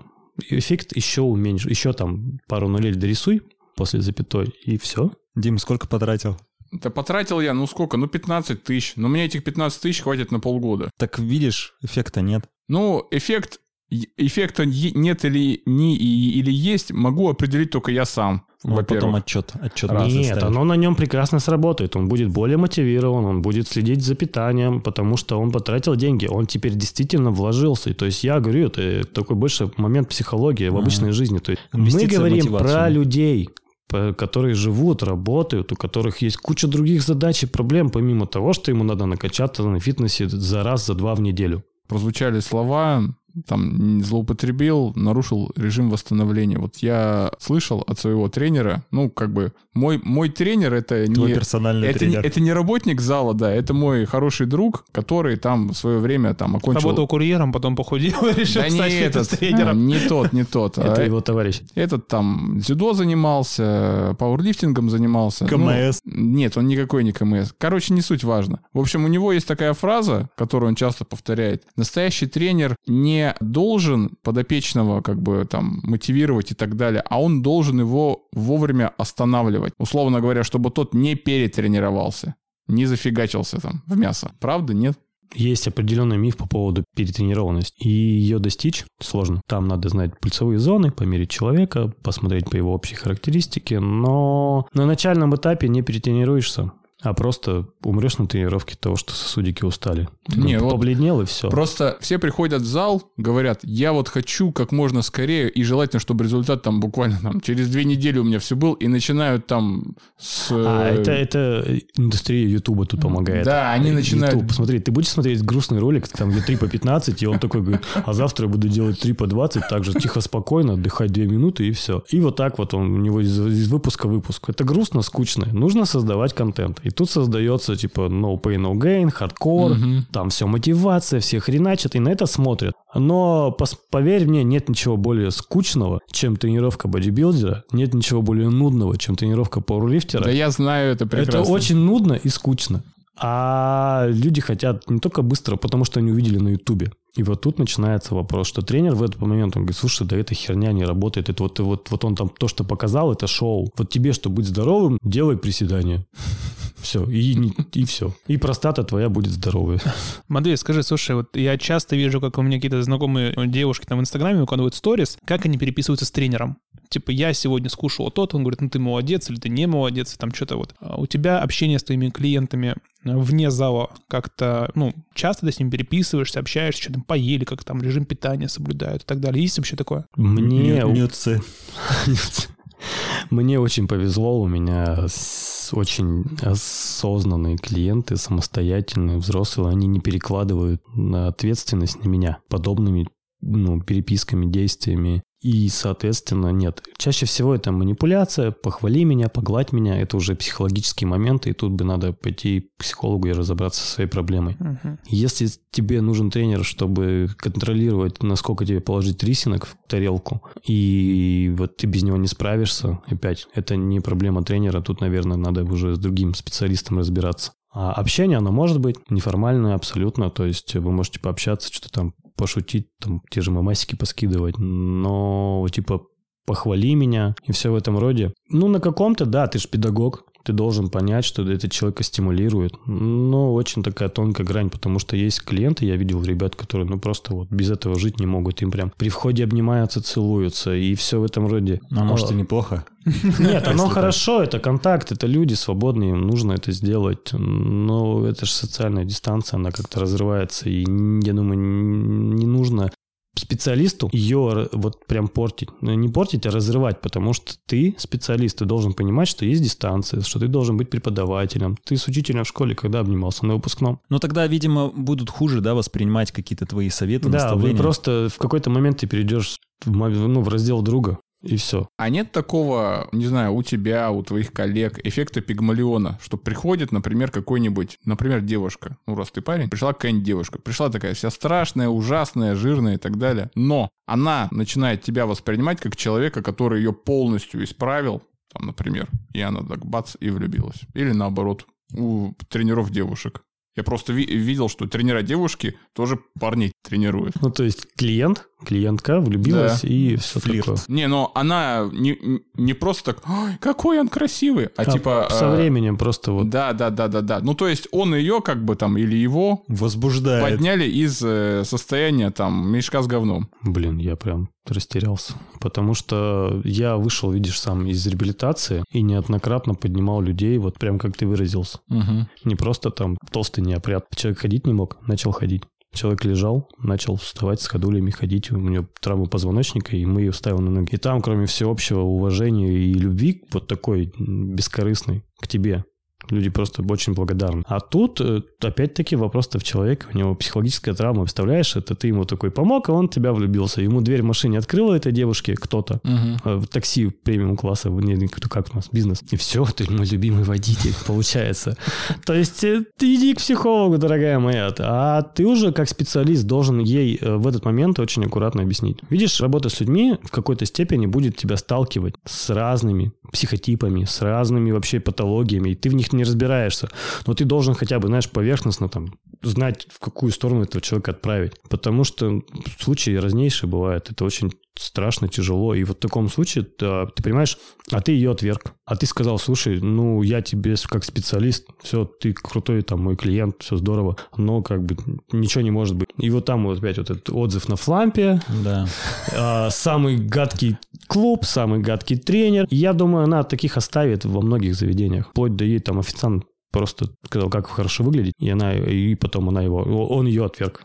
эффект еще уменьшишь, еще там пару нулей дорисуй после запятой, и все. Дим, сколько потратил? Да потратил я, ну сколько, ну пятнадцать тысяч, но мне этих пятнадцать тысяч хватит на полгода. Так видишь, эффекта нет. Ну, эффект, эффекта нет или, не, или есть, могу определить только я сам. Ну, потом отчет. отчет Нет, оно на нем прекрасно сработает. Он будет более мотивирован, он будет следить за питанием, потому что он потратил деньги. Он теперь действительно вложился. И, то есть я говорю, это такой больше момент психологии в обычной А-а-а. жизни. То есть мы говорим про людей, которые живут, работают, у которых есть куча других задач и проблем, помимо того, что ему надо накачаться на фитнесе за раз, за два в неделю. Прозвучали слова... там злоупотребил, нарушил режим восстановления. Вот я слышал от своего тренера, ну, как бы, мой, мой тренер, это не, твой персональный это, тренер. Не, это не работник зала, да, это мой хороший друг, который там в свое время там окончил... Работал курьером, потом похудел и решил да стать фитнес-тренером. Не тот, не тот. Это его товарищ. Этот там дзюдо занимался, пауэрлифтингом занимался. КМС. Нет, он никакой не КМС. Короче, не суть важно. В общем, у него есть такая фраза, которую он часто повторяет. Настоящий тренер не должен подопечного как бы там мотивировать и так далее, а он должен его вовремя останавливать. Условно говоря, чтобы тот не перетренировался, не зафигачился там в мясо. Правда? Нет? Есть определенный миф по поводу перетренированности. И ее достичь сложно. Там надо знать пульсовые зоны, померить человека, посмотреть по его общей характеристике, но на начальном этапе не перетренируешься. А просто умрешь на тренировке от того, что сосудики устали. Ты не, вот побледнел и все. Просто все приходят в зал, говорят, я вот хочу как можно скорее, и желательно, чтобы результат там буквально там, через две недели у меня все был, и начинают там с... А это, это индустрия Ютуба тут помогает. Да, они начинают... YouTube. Смотри, ты будешь смотреть грустный ролик, там где три по пятнадцать, и он такой говорит, а завтра я буду делать три по двадцать, так же тихо, спокойно, отдыхать две минуты, и все. И вот так вот он, у него из, из выпуска выпуск. Это грустно, скучно. Нужно создавать контент. И тут создается типа no pain, no gain, хардкор, угу. там все мотивация, все хреначат, и на это смотрят. Но, пос- поверь мне, нет ничего более скучного, чем тренировка бодибилдера, нет ничего более нудного, чем тренировка пауэрлифтера. Да я знаю, это прекрасно. Это очень нудно и скучно. А люди хотят не только быстро, потому что они увидели на Ютубе. И вот тут начинается вопрос, что тренер в этот момент, он говорит, слушай, да эта херня не работает, это вот, вот, вот он там то, что показал, это шоу. Вот тебе, чтобы быть здоровым, делай приседания. Все, и, и все. И простата твоя будет здоровая. Матвей, скажи, слушай, вот я часто вижу, как у меня какие-то знакомые девушки там в Инстаграме выкладывают сторис, как они переписываются с тренером. Типа, я сегодня скушал тот, он говорит, ну ты молодец, или ты не молодец, там что-то вот. А у тебя общение с твоими клиентами вне зала как-то, ну, часто ты с ним переписываешься, общаешься, что там поели, как там режим питания соблюдают и так далее. Есть вообще такое? Мне... Нюцы. Нюцы. Мне очень повезло, у меня очень осознанные клиенты, самостоятельные, взрослые, они не перекладывают ответственность на меня подобными, ну, переписками, действиями. И, соответственно, нет. Чаще всего это манипуляция, похвали меня, погладь меня, это уже психологические моменты, и тут бы надо пойти к психологу и разобраться со своей проблемой. Uh-huh. Если тебе нужен тренер, чтобы контролировать, насколько тебе положить рисинок в тарелку, и вот ты без него не справишься, опять, это не проблема тренера, тут, наверное, надо уже с другим специалистом разбираться. А общение, оно может быть неформальное абсолютно, то есть вы можете пообщаться, что-то там пошутить, там, те же мемасики поскидывать, но, типа, похвали меня и все в этом роде. Ну, на каком-то, да, ты же педагог, ты должен понять, что это человека стимулирует, но очень такая тонкая грань, потому что есть клиенты, я видел ребят, которые, ну, просто вот без этого жить не могут, им прям при входе обнимаются, целуются и все в этом роде. А может, и неплохо? Нет, оно хорошо, это контакт, это люди свободные, им нужно это сделать, но это же социальная дистанция, она как-то разрывается, и я думаю, не нужно специалисту ее вот прям портить. Ну, не портить, а разрывать, потому что ты специалист, ты должен понимать, что есть дистанция, что ты должен быть преподавателем. Ты с учителем в школе когда обнимался? На выпускном. Но тогда, видимо, будут хуже, да, воспринимать какие-то твои советы, да, наставления. Да, просто в какой-то момент ты перейдешь в, ну, в раздел друга. И все. А нет такого, не знаю, у тебя, у твоих коллег эффекта Пигмалиона, что приходит, например, какой-нибудь, например, девушка, ну раз ты парень, пришла какая-нибудь девушка, пришла такая вся страшная, ужасная, жирная и так далее, но она начинает тебя воспринимать как человека, который ее полностью исправил, там, например, и она так бац и влюбилась. Или наоборот, у тренеров девушек. Я просто ви- видел, что тренера девушки тоже парней тренируют. Ну, то есть клиент, клиентка влюбилась, да, и все флирт. Такое. Не, но она не, не просто так, какой он красивый, а, а типа... Со временем а... просто вот... Да, да, да, да, да. Ну, то есть он ее как бы там или его... Возбуждает. Подняли из состояния там мешка с говном. Блин, я прям растерялся. Потому что я вышел, видишь, сам из реабилитации и неоднократно поднимал людей, вот прям как ты выразился. Угу. Не просто там толстый неопрят. Человек ходить не мог, начал ходить. Человек лежал, начал вставать с ходулями, ходить. У него травма позвоночника, и мы ее ставим на ноги. И там, кроме всеобщего уважения и любви, вот такой бескорыстной к тебе, люди просто очень благодарны. А тут, опять-таки, вопрос-то в человеке. У него психологическая травма. Представляешь, это ты ему такой помог, а он тебя влюбился. Ему дверь в машине открыла этой девушке кто-то. Угу. В такси премиум-класса. Как у нас? Бизнес. И все, ты мой любимый водитель, получается. То есть, иди к психологу, дорогая моя. А ты уже, как специалист, должен ей в этот момент очень аккуратно объяснить. Видишь, работа с людьми в какой-то степени будет тебя сталкивать с разными психотипами, с разными вообще патологиями. И ты в них не разбираешься, но ты должен хотя бы, знаешь, поверхностно там знать, в какую сторону этого человека отправить, потому что случаи разнейшие бывают, это очень страшно, тяжело, и вот в таком случае ты, ты понимаешь, а ты ее отверг, а ты сказал, слушай, ну я тебе как специалист, все, ты крутой, там мой клиент, все здорово, но как бы ничего не может быть. И вот там вот опять вот этот отзыв на Флампе, да. а, самый гадкий клуб, самый гадкий тренер. Я думаю, она таких оставит во многих заведениях, вплоть до ей там официант просто сказал, как хорошо выглядит, и она, и потом она его, он ее отверг.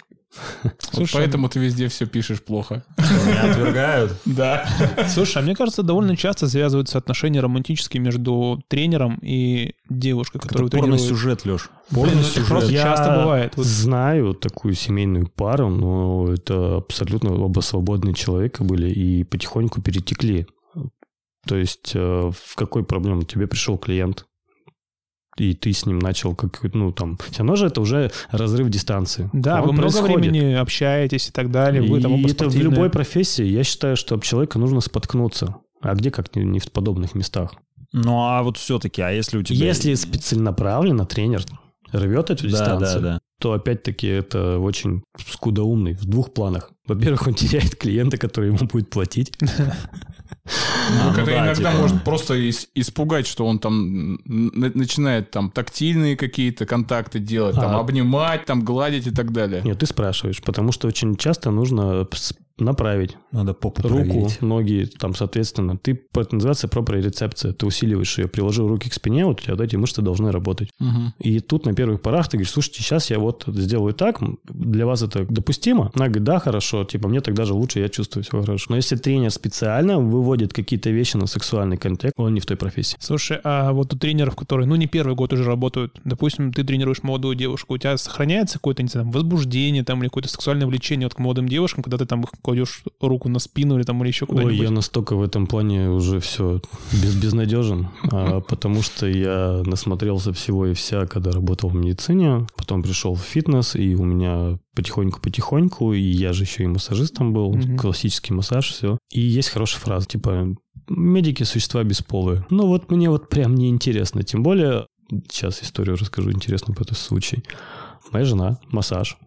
Слушай, вот поэтому ты везде все пишешь плохо. Меня отвергают. Да. Слушай, а мне кажется, довольно часто связываются отношения романтические между тренером и девушкой, которую тренирует. Это порно-сюжет, Леш. Порно-сюжет. Просто часто бывает. Я знаю такую семейную пару, но это абсолютно оба свободные человека были и потихоньку перетекли. То есть в какой проблеме? Тебе пришел клиент, и ты с ним начал как, ну, там... Все равно же это уже разрыв дистанции. Да, он вы происходит. Много времени общаетесь и так далее. Вы, там, и это в любой профессии. Я считаю, что об человека нужно споткнуться. А где как не в подобных местах? Ну, а вот все-таки, а если у тебя... Если целенаправленно тренер рвет эту да, дистанцию, да, да. то опять-таки это очень скудоумный в двух планах. Во-первых, он теряет клиента, который ему будет платить. Ну, а, ну, да, иногда типа... может просто испугать, что он там начинает там тактильные какие-то контакты делать, а, там обнимать, там гладить и так далее. Нет, ты спрашиваешь, потому что очень часто нужно направить. Надо попу руку, проверить. Ноги, там, соответственно. Ты, это называется проприорецепция. Ты усиливаешь ее, приложил руки к спине, вот у тебя вот эти мышцы должны работать. Угу. И тут на первых порах ты говоришь, слушайте, сейчас я вот сделаю так, для вас это допустимо? Она говорит, да, хорошо, типа мне так даже лучше, я чувствую себя хорошо. Но если тренер специально выводит какие-то вещи на сексуальный контекст, он не в той профессии. Слушай, а вот у тренеров, которые, ну, не первый год уже работают, допустим, ты тренируешь молодую девушку, у тебя сохраняется какое-то, не знаю, возбуждение там или какое-то сексуальное влечение вот к молодым девушкам, когда ты там их кладешь руку на спину или там или еще куда-нибудь? Ой, я настолько в этом плане уже все без, безнадежен, потому что я насмотрелся всего и вся, когда работал в медицине, потом пришел в фитнес, и у меня потихоньку-потихоньку, и я же еще и массажистом был, угу. классический массаж, все. И есть хорошая фраза, типа, медики – существа бесполые. Ну вот мне вот прям неинтересно, тем более, сейчас историю расскажу интересную по этому случаю. Моя жена – массаж.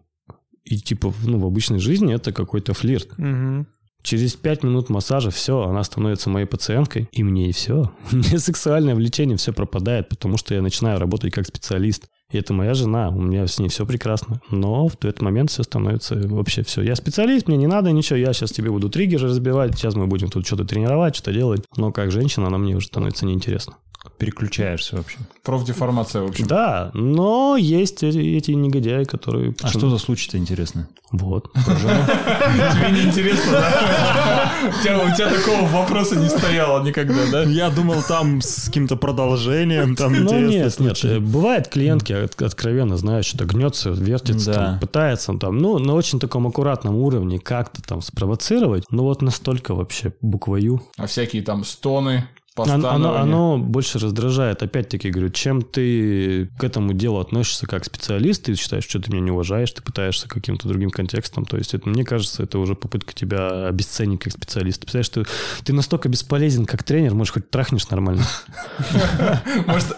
И типа, ну, в обычной жизни это какой-то флирт. Угу. Через пять минут массажа все, она становится моей пациенткой, и мне и все. Мне сексуальное влечение все пропадает, потому что я начинаю работать как специалист. И это моя жена, у меня с ней все прекрасно. Но в этот момент все становится вообще все. Я специалист, мне не надо ничего, я сейчас тебе буду триггеры разбивать, сейчас мы будем тут что-то тренировать, что-то делать. Но как женщина, она мне уже становится неинтересна. переключаешься вообще. Профдеформация, в общем. Да, но есть эти негодяи, которые... Почему... А что за случай-то интересно? Вот. Тебе не интересно, да? У тебя такого вопроса не стояло никогда, да? Я думал, там с каким-то продолжением, там интересно. Нет, нет. Бывает, клиентки откровенно знают, что-то гнется, вертится, пытается, там, ну, на очень таком аккуратном уровне как-то там спровоцировать, но вот настолько вообще буквой «Ю». А всякие там стоны... Оно, оно, оно больше раздражает. Опять-таки, говорю, чем ты к этому делу относишься как специалист, ты считаешь, что ты меня не уважаешь, ты пытаешься каким-то другим контекстом. То есть, это, мне кажется, это уже попытка тебя обесценить как специалист. Ты представляешь, что ты настолько бесполезен, как тренер, может, хоть трахнешь нормально.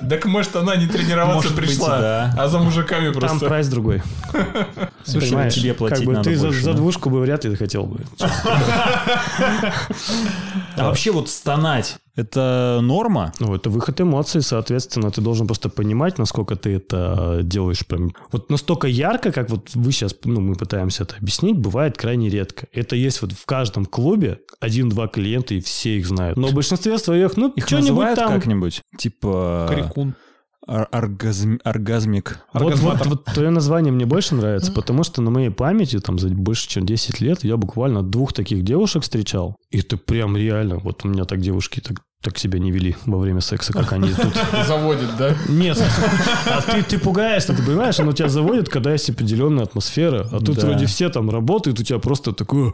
Так может, она не тренироваться пришла, а за мужиками просто. Там прайс другой. Слушай, тебе платить надо больше. Ты за двушку бы вряд ли хотел бы. А вообще вот стонать... Это норма? Ну, это выход эмоций, соответственно, ты должен просто понимать, насколько ты это делаешь. Прям. Вот настолько ярко, как вот вы сейчас, ну, мы пытаемся это объяснить, бывает крайне редко. Это есть вот в каждом клубе один-два клиента, и все их знают. Но в большинстве своих, ну, их называют там... как-нибудь? Типа... Крикун. Оргазм, оргазмик. Вот, вот, вот твое название мне больше нравится, потому что на моей памяти, там, за больше, чем десять лет, я буквально двух таких девушек встречал. И ты прям реально, вот у меня так девушки так, так себя не вели во время секса, как они тут. Заводят, да? Нет. А ты, ты пугаешься, ты понимаешь, оно тебя заводит, когда есть определенная атмосфера. А тут да. Вроде все там работают, у тебя просто такое...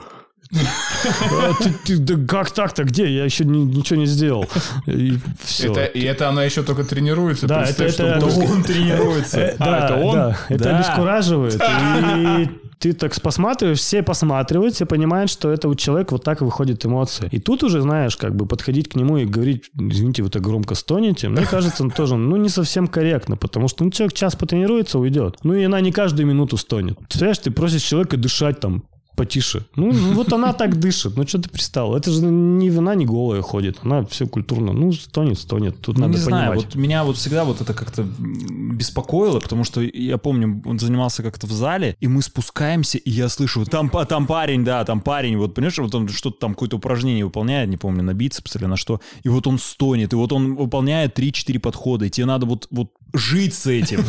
А ты, ты, да как так-то? Где? Я еще ни, ничего не сделал. И, все. Это, и это она еще только тренируется. Да, это, это он тренируется. Да, а, это он? Да, это да. Обескураживает. И ты так посматриваешь, все посматривают, все понимают, что это у человека вот так выходят эмоции. И тут уже, знаешь, как бы подходить к нему и говорить, извините, вы так громко стонете, мне кажется, он тоже, ну, не совсем корректно, потому что ну, человек час потренируется, уйдет. Ну, и она не каждую минуту стонет. Представляешь, ты просишь человека дышать там потише. Ну, вот она так дышит. Ну, что ты пристал? Это же не вина не голая ходит. Она все культурно. Ну, стонет, стонет. Тут ну, надо не понимать. Знаю, вот меня вот всегда вот это как-то беспокоило, потому что я помню, он занимался как-то в зале, и мы спускаемся, и я слышу, там, там парень, да, там парень, вот, понимаешь, вот он что-то там, какое-то упражнение выполняет, не помню, на бицепс или на что, и вот он стонет, и вот он выполняет три-четыре подхода, и тебе надо вот, вот жить с этим.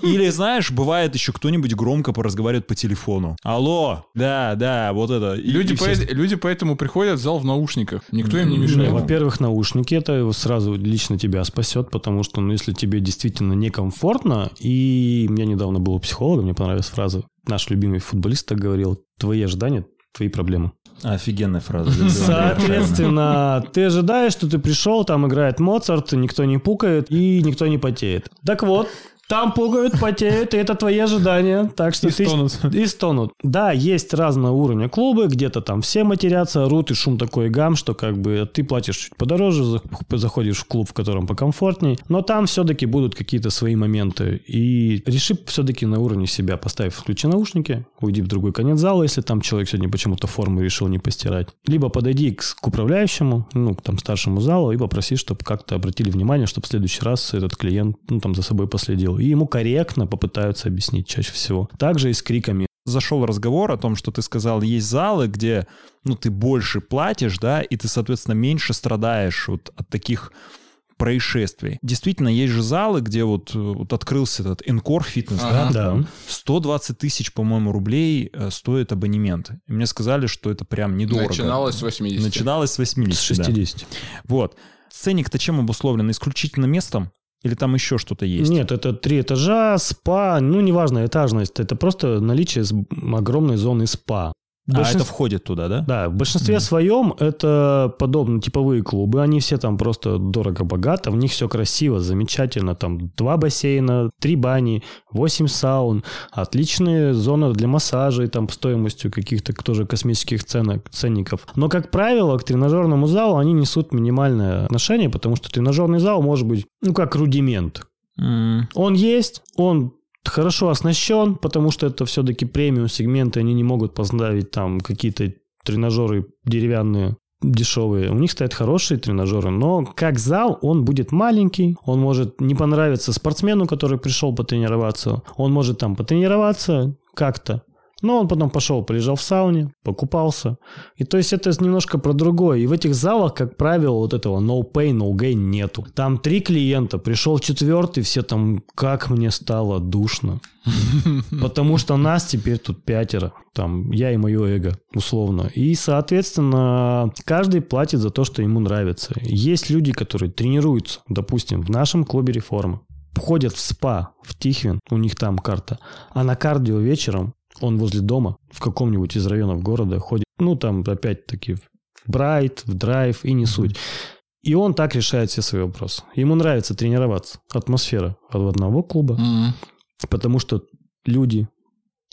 Или, знаешь, бывает еще кто-нибудь громко поразговаривает по телефону. Алло! Да, да, вот это. Люди, по... все... Люди поэтому приходят в зал в наушниках. Никто им не мешает. Ну, во-первых, наушники это сразу лично тебя спасет, потому что, ну, если тебе действительно некомфортно, и у меня недавно был психолог, мне понравилась фраза, наш любимый футболист так говорил, твои ожидания, твои проблемы. Офигенная фраза. Соответственно, ты ожидаешь, что ты пришел, там играет Моцарт, никто не пукает и никто не потеет. Так вот. Там пугают, потеют, и это твои ожидания. Так что и ты... стонут. И стонут. Да, есть разного уровня клубы, где-то там все матерятся, орут, и шум такой гам, что как бы ты платишь чуть подороже, заходишь в клуб, в котором покомфортней, но там все-таки будут какие-то свои моменты. И реши все-таки на уровне себя, поставь, включи наушники, уйди в другой конец зала, если там человек сегодня почему-то форму решил не постирать. Либо подойди к, к управляющему, ну, к там старшему залу, и попроси, чтобы как-то обратили внимание, чтобы в следующий раз этот клиент, ну, там за собой последил. И ему корректно попытаются объяснить чаще всего. Также и с криками. Зашел разговор о том, что ты сказал, есть залы, где, ну, ты больше платишь, да, и ты, соответственно, меньше страдаешь вот от таких... происшествий. Действительно, есть же залы, где вот, вот открылся этот Encore Fitness, ага, да? Да. сто двадцать тысяч, по-моему, рублей стоит абонемент. И мне сказали, что это прям недорого. Начиналось с восьмидесяти. Начиналось с восьмидесяти. С шестидесяти. Да. Вот. Ценник-то чем обусловлен? Исключительно местом? Или там еще что-то есть? Нет, это три этажа, спа, ну, неважно, этажность. Это просто наличие огромной зоны спа. Большинств... А это входит туда, да? Да, в большинстве mm. своем это подобные типовые клубы, они все там просто дорого-богато, в них все красиво, замечательно, там два бассейна, три бани, восемь саун, отличная зона для массажей, там стоимостью каких-то тоже космических ценок, ценников. Но, как правило, к тренажерному залу они несут минимальное отношение, потому что тренажерный зал может быть, ну, как рудимент. Mm. Он есть, он... хорошо оснащен, потому что это все-таки премиум-сегменты, они не могут поставить там какие-то тренажеры деревянные, дешевые. У них стоят хорошие тренажеры, но как зал он будет маленький, он может не понравиться спортсмену, который пришел потренироваться, он может там потренироваться как-то, Но он потом пошел, полежал в сауне, покупался. И то есть это немножко про другое. И в этих залах, как правило, вот этого no pay, no gain нету. Там три клиента, пришел четвертый, все там, как мне стало душно. Потому что нас теперь тут пятеро. Там я и мое эго, условно. И, соответственно, каждый платит за то, что ему нравится. Есть люди, которые тренируются, допустим, в нашем клубе «Реформа». Ходят в спа, в Тихвин, у них там карта. А на кардио вечером он возле дома, в каком-нибудь из районов города ходит. Ну, там опять-таки в Bright, в Drive и не суть. И он так решает все свои вопросы. Ему нравится тренироваться. Атмосфера от одного клуба. Mm-hmm. Потому что люди,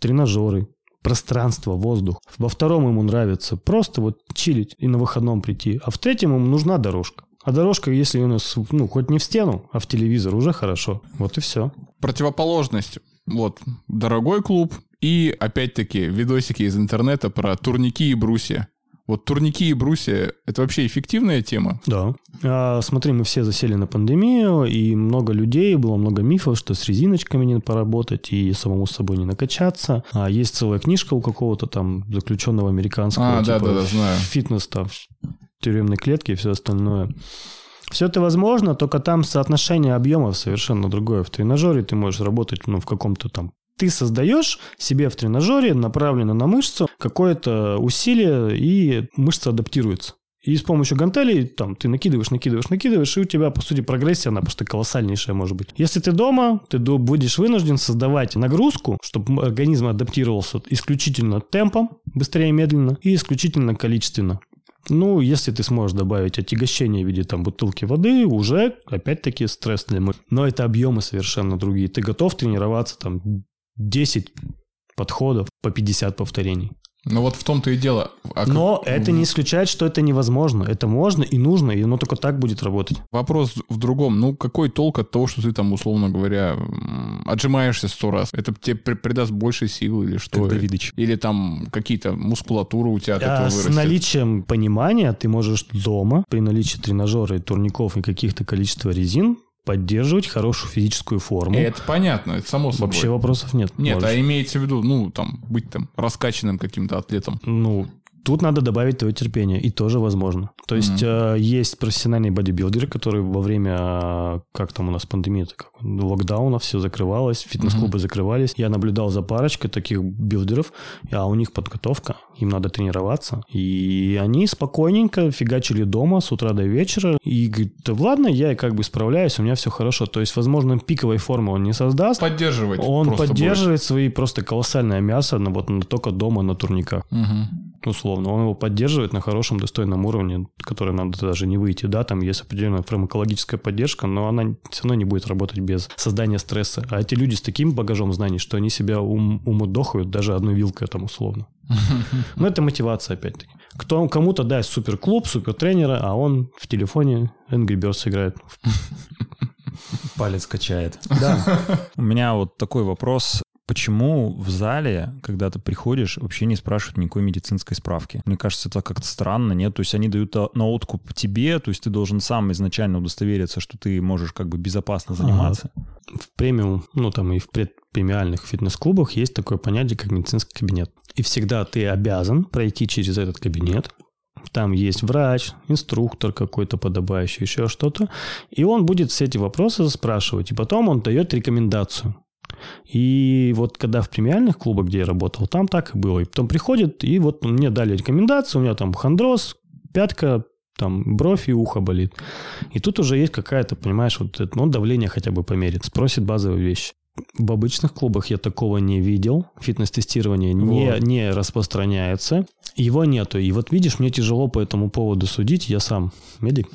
тренажеры, пространство, воздух. Во втором ему нравится просто вот чилить и на выходном прийти. А в третьем ему нужна дорожка. А дорожка, если у нас, ну, хоть не в стену, а в телевизор, уже хорошо. Вот и все. Противоположность. Вот, дорогой клуб и, опять-таки, видосики из интернета про турники и брусья. Вот турники и брусья – это вообще эффективная тема? Да. А, смотри, мы все засели на пандемию, и много людей, было много мифов, что с резиночками не поработать и самому с собой не накачаться. А есть целая книжка у какого-то там заключенного американского, а, типа да, да, да, знаю. Фитнес там, тюремной клетки и все остальное. Все это возможно, только там соотношение объемов совершенно другое. В тренажере ты можешь работать, ну, в каком-то там... Ты создаешь себе в тренажере, направленно на мышцу, какое-то усилие, и мышца адаптируется. И с помощью гантелей там, ты накидываешь, накидываешь, накидываешь, и у тебя, по сути, прогрессия, она просто колоссальнейшая может быть. Если ты дома, ты будешь вынужден создавать нагрузку, чтобы организм адаптировался исключительно темпом, быстрее и медленно, и исключительно количественно. Ну, если ты сможешь добавить отягощение в виде там, бутылки воды, уже, опять-таки, стресс для мышц. Но это объемы совершенно другие. Ты готов тренироваться там десять подходов по пятьдесят повторений. Ну вот в том-то и дело. А как... Но это не исключает, что это невозможно. Это можно и нужно, и оно только так будет работать. Вопрос в другом. Ну какой толк от того, что ты там, условно говоря, отжимаешься сто раз? Это тебе придаст больше силы или что? Как Давидыч. Или там какие-то мускулатуры у тебя от а этого вырастет? С наличием понимания ты можешь дома, при наличии тренажера и турников и каких-то количества резин, поддерживать хорошую физическую форму. И это понятно, это само собой. Вообще вопросов нет. Нет, больше. А имеется в виду, ну, там, быть там раскачанным каким-то атлетом. Ну, тут надо добавить твое терпение, и тоже возможно. То есть, mm-hmm. э, есть профессиональные бодибилдеры, которые во время, как там у нас пандемия, как, локдауна, все закрывалось, фитнес-клубы mm-hmm. закрывались. Я наблюдал за парочкой таких билдеров, а у них подготовка, им надо тренироваться. И они спокойненько фигачили дома с утра до вечера, и говорят, да ладно, я как бы справляюсь, у меня все хорошо. То есть, возможно, пиковой формы он не создаст. Поддерживает. Он поддерживает будет. Свои просто колоссальное мясо, но вот только дома на турниках. Mm-hmm. Условно, он его поддерживает на хорошем, достойном уровне, который надо даже не выйти, да, там есть определенная фармакологическая поддержка, но она все равно не будет работать без создания стресса. А эти люди с таким багажом знаний, что они себя ум, умудохают даже одной вилкой там условно. Но это мотивация опять-таки. Кто, кому-то дай суперклуб, супертренера, а он в телефоне Angry Birds играет. Палец качает. Да. У меня вот такой вопрос. Почему в зале, когда ты приходишь, вообще не спрашивают никакой медицинской справки? Мне кажется, это как-то странно, нет? То есть они дают на откуп тебе, то есть ты должен сам изначально удостовериться, что ты можешь как бы безопасно заниматься. Ага. В премиум, ну там и в предпремиальных фитнес-клубах есть такое понятие, как медицинский кабинет. И всегда ты обязан пройти через этот кабинет. Там есть врач, инструктор какой-то подобающий, еще что-то. И он будет все эти вопросы спрашивать, и потом он дает рекомендацию. И вот когда в премиальных клубах, где я работал, там так и было. И потом приходит, и вот мне дали рекомендацию, у меня там хондроз, пятка, там бровь и ухо болит. И тут уже есть какая-то, понимаешь, вот это, ну, давление хотя бы померит, спросит базовые вещи. В обычных клубах я такого не видел. Фитнес-тестирование не, вот. не распространяется. Его нету. И вот видишь, мне тяжело по этому поводу судить. Я сам медик.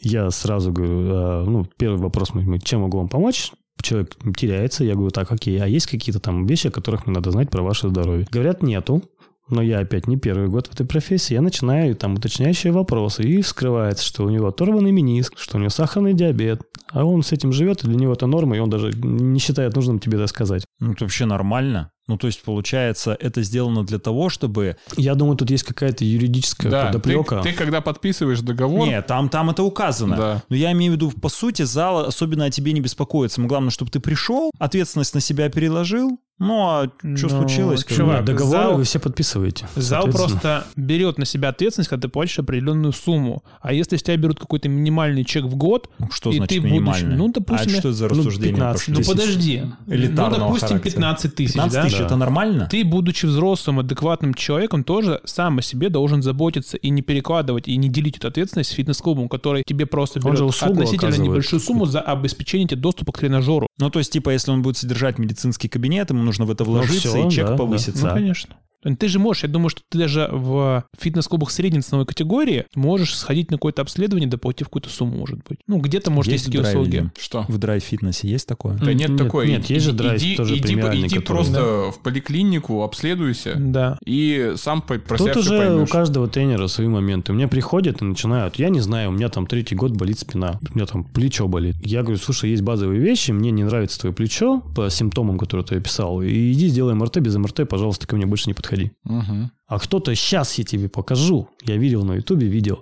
Я сразу говорю, ну, первый вопрос, чем могу вам помочь? Человек теряется, я говорю, так, окей, а есть какие-то там вещи, о которых мне надо знать про ваше здоровье? Говорят, нету, но я опять не первый год в этой профессии, я начинаю там уточняющие вопросы, и вскрывается, что у него оторванный мениск, что у него сахарный диабет, а он с этим живет, и для него это норма, и он даже не считает нужным тебе это сказать. Ну, это вообще нормально. Ну, то есть, получается, это сделано для того, чтобы... Я думаю, тут есть какая-то юридическая да, подоплека. Ты, ты когда подписываешь договор... Нет, там, там это указано. Да. Но я имею в виду, по сути, зал особенно о тебе не беспокоится. Но главное, чтобы ты пришел, ответственность на себя переложил. Ну, а что случилось? Чувак, договоры вы все подписываете. Зал просто берет на себя ответственность, когда ты платишь определенную сумму. А если с тебя берут какой-то минимальный чек в год... Что значит минимальный? Ну, допустим... А что это за рассуждение? Ну, подожди. Ну, допустим, пятнадцать тысяч. пятнадцать тысяч это нормально? Ты, будучи взрослым, адекватным человеком, тоже сам о себе должен заботиться и не перекладывать, и не делить эту ответственность с фитнес-клубом, который тебе просто берет относительно небольшую сумму за обеспечение тебе доступа к тренажеру. Ну, то есть, типа, если он будет содержать медицинский кабинет, ему нужно в это вложиться, ну, все, и чек да, повысится. Да. Ну, конечно. Ты же можешь, я думаю, что ты даже в фитнес-клубах средней ценовой категории можешь сходить на какое-то обследование, доплатив какую-то сумму, может быть. Ну, где-то, может, есть, есть такие услуги. Что? В драйв-фитнесе есть такое? Да нет, нет такое. Нет, есть же драйв тоже премиальный. Иди просто да? в поликлинику, обследуйся. Да. И сам про себя поймешь. Тут уже у каждого тренера свои моменты. У меня приходят и начинают, я не знаю, у меня там третий год болит спина, у меня там плечо болит. Я говорю, слушай, есть базовые вещи, мне не нравится твое плечо по симптомам, которые ты описал, и иди сделай эм эр тэ, без эм эр тэ, пожалуйста, ко мне больше не подходи. Угу. А кто-то сейчас я тебе покажу. Я видел на Ютубе видео.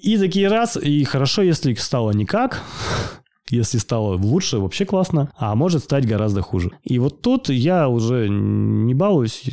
И такие раз, и хорошо, если стало никак. Если стало лучше, вообще классно. А может стать гораздо хуже. И вот тут я уже не балуюсь,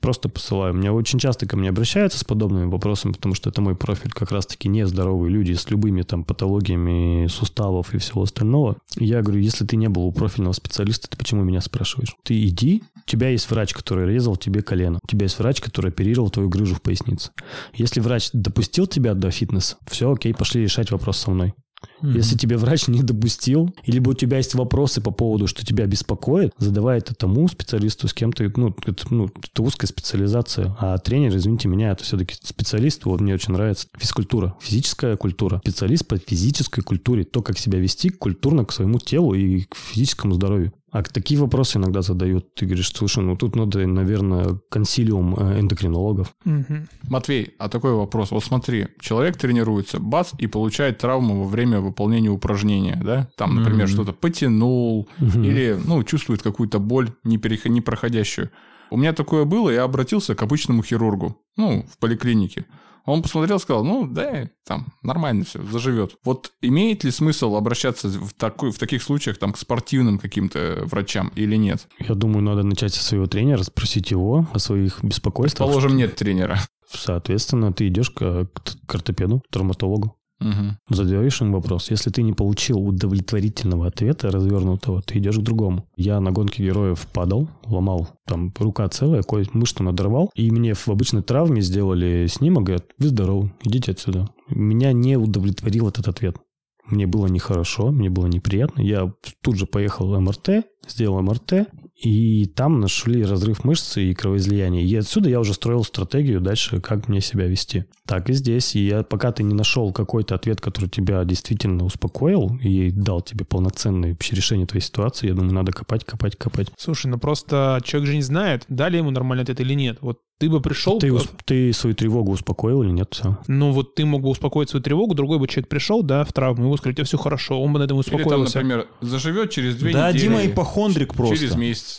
просто посылаю. Меня очень часто ко мне обращаются с подобными вопросами, потому что это мой профиль как раз-таки нездоровые люди с любыми там патологиями суставов и всего остального. И я говорю, если ты не был у профильного специалиста, ты почему меня спрашиваешь? Ты иди, у тебя есть врач, который резал тебе колено. У тебя есть врач, который оперировал твою грыжу в пояснице. Если врач допустил тебя до фитнеса, все, окей, пошли решать вопрос со мной. Если mm-hmm. тебе врач не допустил, либо у тебя есть вопросы по поводу, что тебя беспокоит, задавай это тому специалисту, с кем ты... Ну, это, ну, это узкая специализация. А тренер, извините меня, это все-таки специалист. Вот мне очень нравится физкультура, физическая культура. Специалист по физической культуре. То, как себя вести культурно к своему телу и к физическому здоровью. А такие вопросы иногда задают. Ты говоришь, слушай, ну тут надо, наверное, консилиум эндокринологов. Угу. Матвей, а такой вопрос. Вот смотри, человек тренируется, бац, и получает травму во время выполнения упражнения, да? Там, например, угу. что-то потянул угу. или, ну, чувствует какую-то боль непроходящую. У меня такое было, я обратился к обычному хирургу, ну, в поликлинике. Он посмотрел, сказал, ну, да, там, нормально все, заживет. Вот имеет ли смысл обращаться в, такой, в таких случаях там, к спортивным каким-то врачам или нет? Я думаю, надо начать со своего тренера, спросить его о своих беспокойствах. Предположим, нет тренера. Соответственно, ты идешь к, к ортопеду, травматологу. Угу. Задаешь им вопрос. Если ты не получил удовлетворительного ответа, развернутого, ты идешь к другому. Я на гонке героев падал, ломал, там, рука целая, мышцу надорвал, и мне в обычной травме сделали снимок, говорят, вы здоровы, идите отсюда. Меня не удовлетворил этот ответ. Мне было нехорошо, мне было неприятно. Я тут же поехал в эм эр тэ, сделал эм эр тэ, и там нашли разрыв мышцы и кровоизлияние. И отсюда я уже строил стратегию дальше, как мне себя вести. Так и здесь. И я, пока ты не нашел какой-то ответ, который тебя действительно успокоил и дал тебе полноценное решение твоей ситуации, я думаю, надо копать, копать, копать. Слушай, ну просто человек же не знает, дали ему нормальный ответ или нет. Вот ты бы пришел... Ты, усп... ты свою тревогу успокоил или нет? Все. Ну вот ты мог бы успокоить свою тревогу, другой бы человек пришел, да, в травму, ему сказали, тебе все хорошо, он бы на этом успокоился. Или там, например, заживет через две да, недели. Да, Дима ипохондрик просто. Через месяц.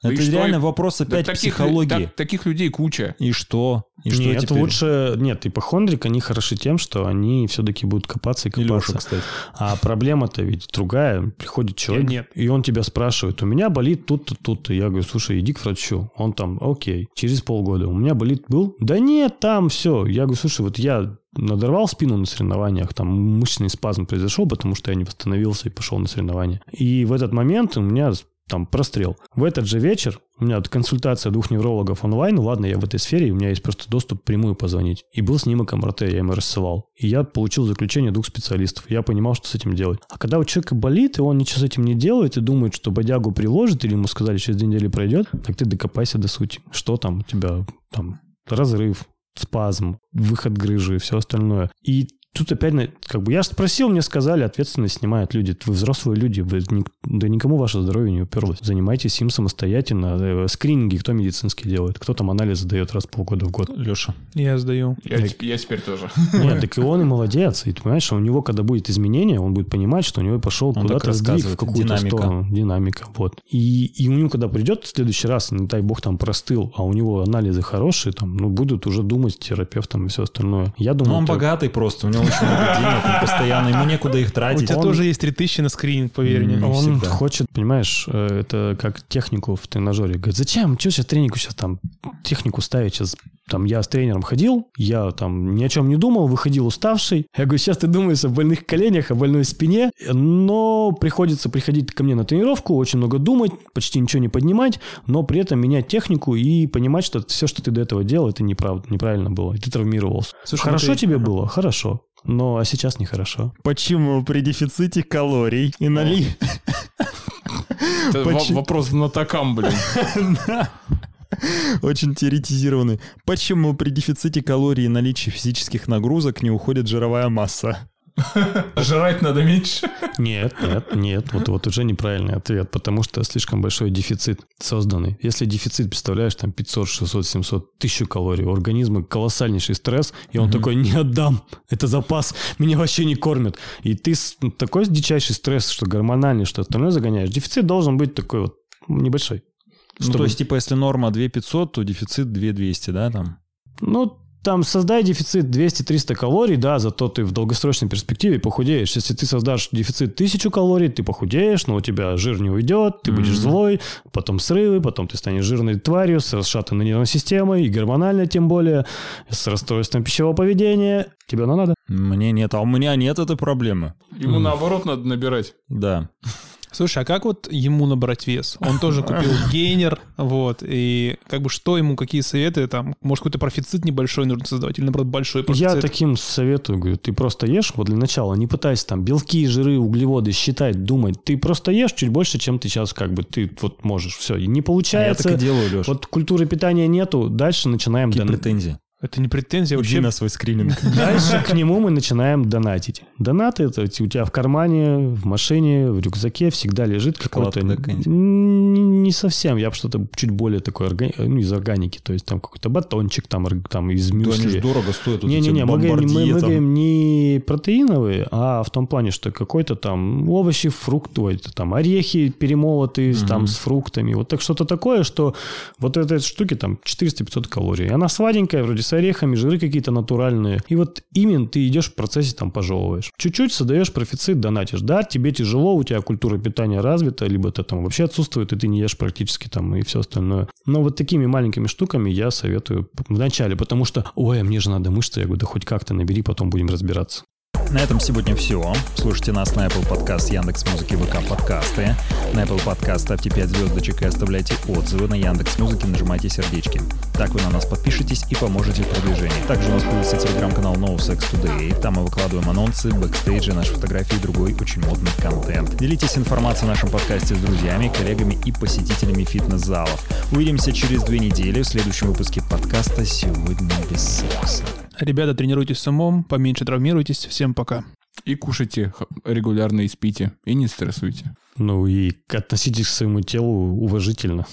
Это и реально что? Вопрос опять да, психологии. Таких, так, таких людей куча. И что? И что нет, теперь? Лучше... Нет, ипохондрик, они хороши тем, что они все-таки будут копаться и копаться. И Леша, кстати. А проблема-то ведь другая. Приходит человек, нет. и он тебя спрашивает, у меня болит тут-то, тут-то. Я говорю, слушай, иди к врачу. Он там, окей, через полгода. У меня болит был? Да нет, там все. Я говорю, слушай, вот я... надорвал спину на соревнованиях, там мышечный спазм произошел, потому что я не восстановился и пошел на соревнования. И в этот момент у меня там прострел. В этот же вечер у меня консультация двух неврологов онлайн. Ладно, я в этой сфере, у меня есть просто доступ прямую позвонить. И был снимок эм эр тэ, я ему рассылал. И я получил заключение двух специалистов. Я понимал, что с этим делать. А когда у человека болит, и он ничего с этим не делает, и думает, что бодягу приложит, или ему сказали, через две недели пройдет, так ты докопайся до сути. Что там у тебя? Там разрыв, спазм, выход грыжи и все остальное. И тут опять, как бы я спросил, мне сказали, ответственность снимают люди. Вы взрослые люди, вы, да никому ваше здоровье не уперлось. Занимайтесь им самостоятельно. Скрининги кто медицинский делает, кто там анализы дает раз в полгода в год. Леша. Я сдаю. Я, так, я теперь тоже. Нет, так и он и молодец. И ты понимаешь, у него, когда будет изменение, он будет понимать, что у него пошел он куда-то сдвиг в какую-то динамика. Сторону. Динамика. Вот. И, и у него, когда придет в следующий раз, не дай бог там простыл, а у него анализы хорошие, там, ну, будут уже думать терапевтом и все остальное. Я думаю, он это... богатый просто, у него очень много денег, он постоянно, ему некуда их тратить. У тебя он... тоже есть три тысячи на скрининг, поверь мне. Он всегда. Хочет, понимаешь, это как технику в тренажере. Говорит, зачем? Что сейчас тренику сейчас там, технику ставить сейчас? Там я с тренером ходил, я там ни о чем не думал, выходил уставший. Я говорю, сейчас ты думаешь о больных коленях, о больной спине, но приходится приходить ко мне на тренировку, очень много думать, почти ничего не поднимать, но при этом менять технику и понимать, что все, что ты до этого делал, это неправда, неправильно было, и ты травмировался. Слушай, хорошо ты... тебе было? Хорошо. Но а сейчас нехорошо. Почему при дефиците калорий и нали... Вопрос на такам, блин. Очень теоретизированный. Почему при дефиците калорий и наличии физических нагрузок не уходит жировая масса? Жрать надо меньше? Нет, нет, нет. Вот, вот уже неправильный ответ, потому что слишком большой дефицит созданный. Если дефицит, представляешь, там пятьсот, шестьсот, семьсот, тысячу калорий, у организма колоссальнейший стресс, и он mm-hmm. такой, не отдам, это запас, меня вообще не кормят. И ты такой дичайший стресс, что гормональный, что остальное загоняешь. Дефицит должен быть такой вот небольшой. Чтобы... Ну, то есть, типа, если норма две тысячи пятьсот, то дефицит две тысячи двести, да, там? Ну, там, создай дефицит двести-триста калорий, да, зато ты в долгосрочной перспективе похудеешь. Если ты создашь дефицит тысячу калорий, ты похудеешь, но у тебя жир не уйдет, ты mm-hmm. будешь злой, потом срывы, потом ты станешь жирной тварью с расшатанной нервной системой, и гормонально тем более, с расстройством пищевого поведения. Тебе оно надо? Мне нет, а у меня нет этой проблемы. Ему mm. наоборот надо набирать. Да. Слушай, а как вот ему набрать вес? Он тоже купил гейнер, вот, и как бы что ему, какие советы, там, может, какой-то профицит небольшой нужно создавать, или, наоборот, большой профицит? Я таким советую, говорю, ты просто ешь, вот для начала, не пытайся там белки, жиры, углеводы считать, думать, ты просто ешь чуть больше, чем ты сейчас, как бы, ты вот можешь, все, и не получается. А я так и делаю, Леш. Вот культуры питания нету, дальше начинаем... Какие дон... претензии? Это не претензия, иди вообще на свой скрининг. Дальше к нему мы начинаем донатить. Донаты — это у тебя в кармане, в машине, в рюкзаке всегда лежит какой-то... Не совсем. Я бы что-то чуть более такое органи... ну, из органики. То есть там какой-то батончик там, там из мюсли. Да они же дорого стоят. Не-не-не, мы говорим не протеиновые, а в том плане, что какой-то там овощи, фрукты, там орехи перемолотые угу. там, с фруктами. Вот так что-то такое, что вот этой штуки там четыреста-пятьсот калорий. Она сладенькая, вроде с орехами, жиры какие-то натуральные. И вот именно ты идешь в процессе, там, пожевываешь. Чуть-чуть создаешь профицит, донатишь. Да, тебе тяжело, у тебя культура питания развита, либо это там вообще отсутствует, и ты не ешь практически там и все остальное. Но вот такими маленькими штуками я советую вначале, потому что, ой, мне же надо мышцы. Я говорю, да хоть как-то набери, потом будем разбираться. На этом сегодня все. Слушайте нас на Apple Podcast, Яндекс.Музыке, ВК-подкасты. На Apple Podcast ставьте пять звездочек и оставляйте отзывы. На Яндекс.Музыке нажимайте сердечки. Так вы на нас подпишетесь и поможете в продвижении. Также у нас появился телеграм-канал No Sex Today. Там мы выкладываем анонсы, бэкстейджи, наши фотографии и другой очень модный контент. Делитесь информацией о нашем подкасте с друзьями, коллегами и посетителями фитнес-залов. Увидимся через две недели в следующем выпуске подкаста «Сегодня без секса». Ребята, тренируйтесь с умом, поменьше травмируйтесь. Всем пока. И кушайте регулярно, и спите, и не стрессуйте. Ну и относитесь к своему телу уважительно.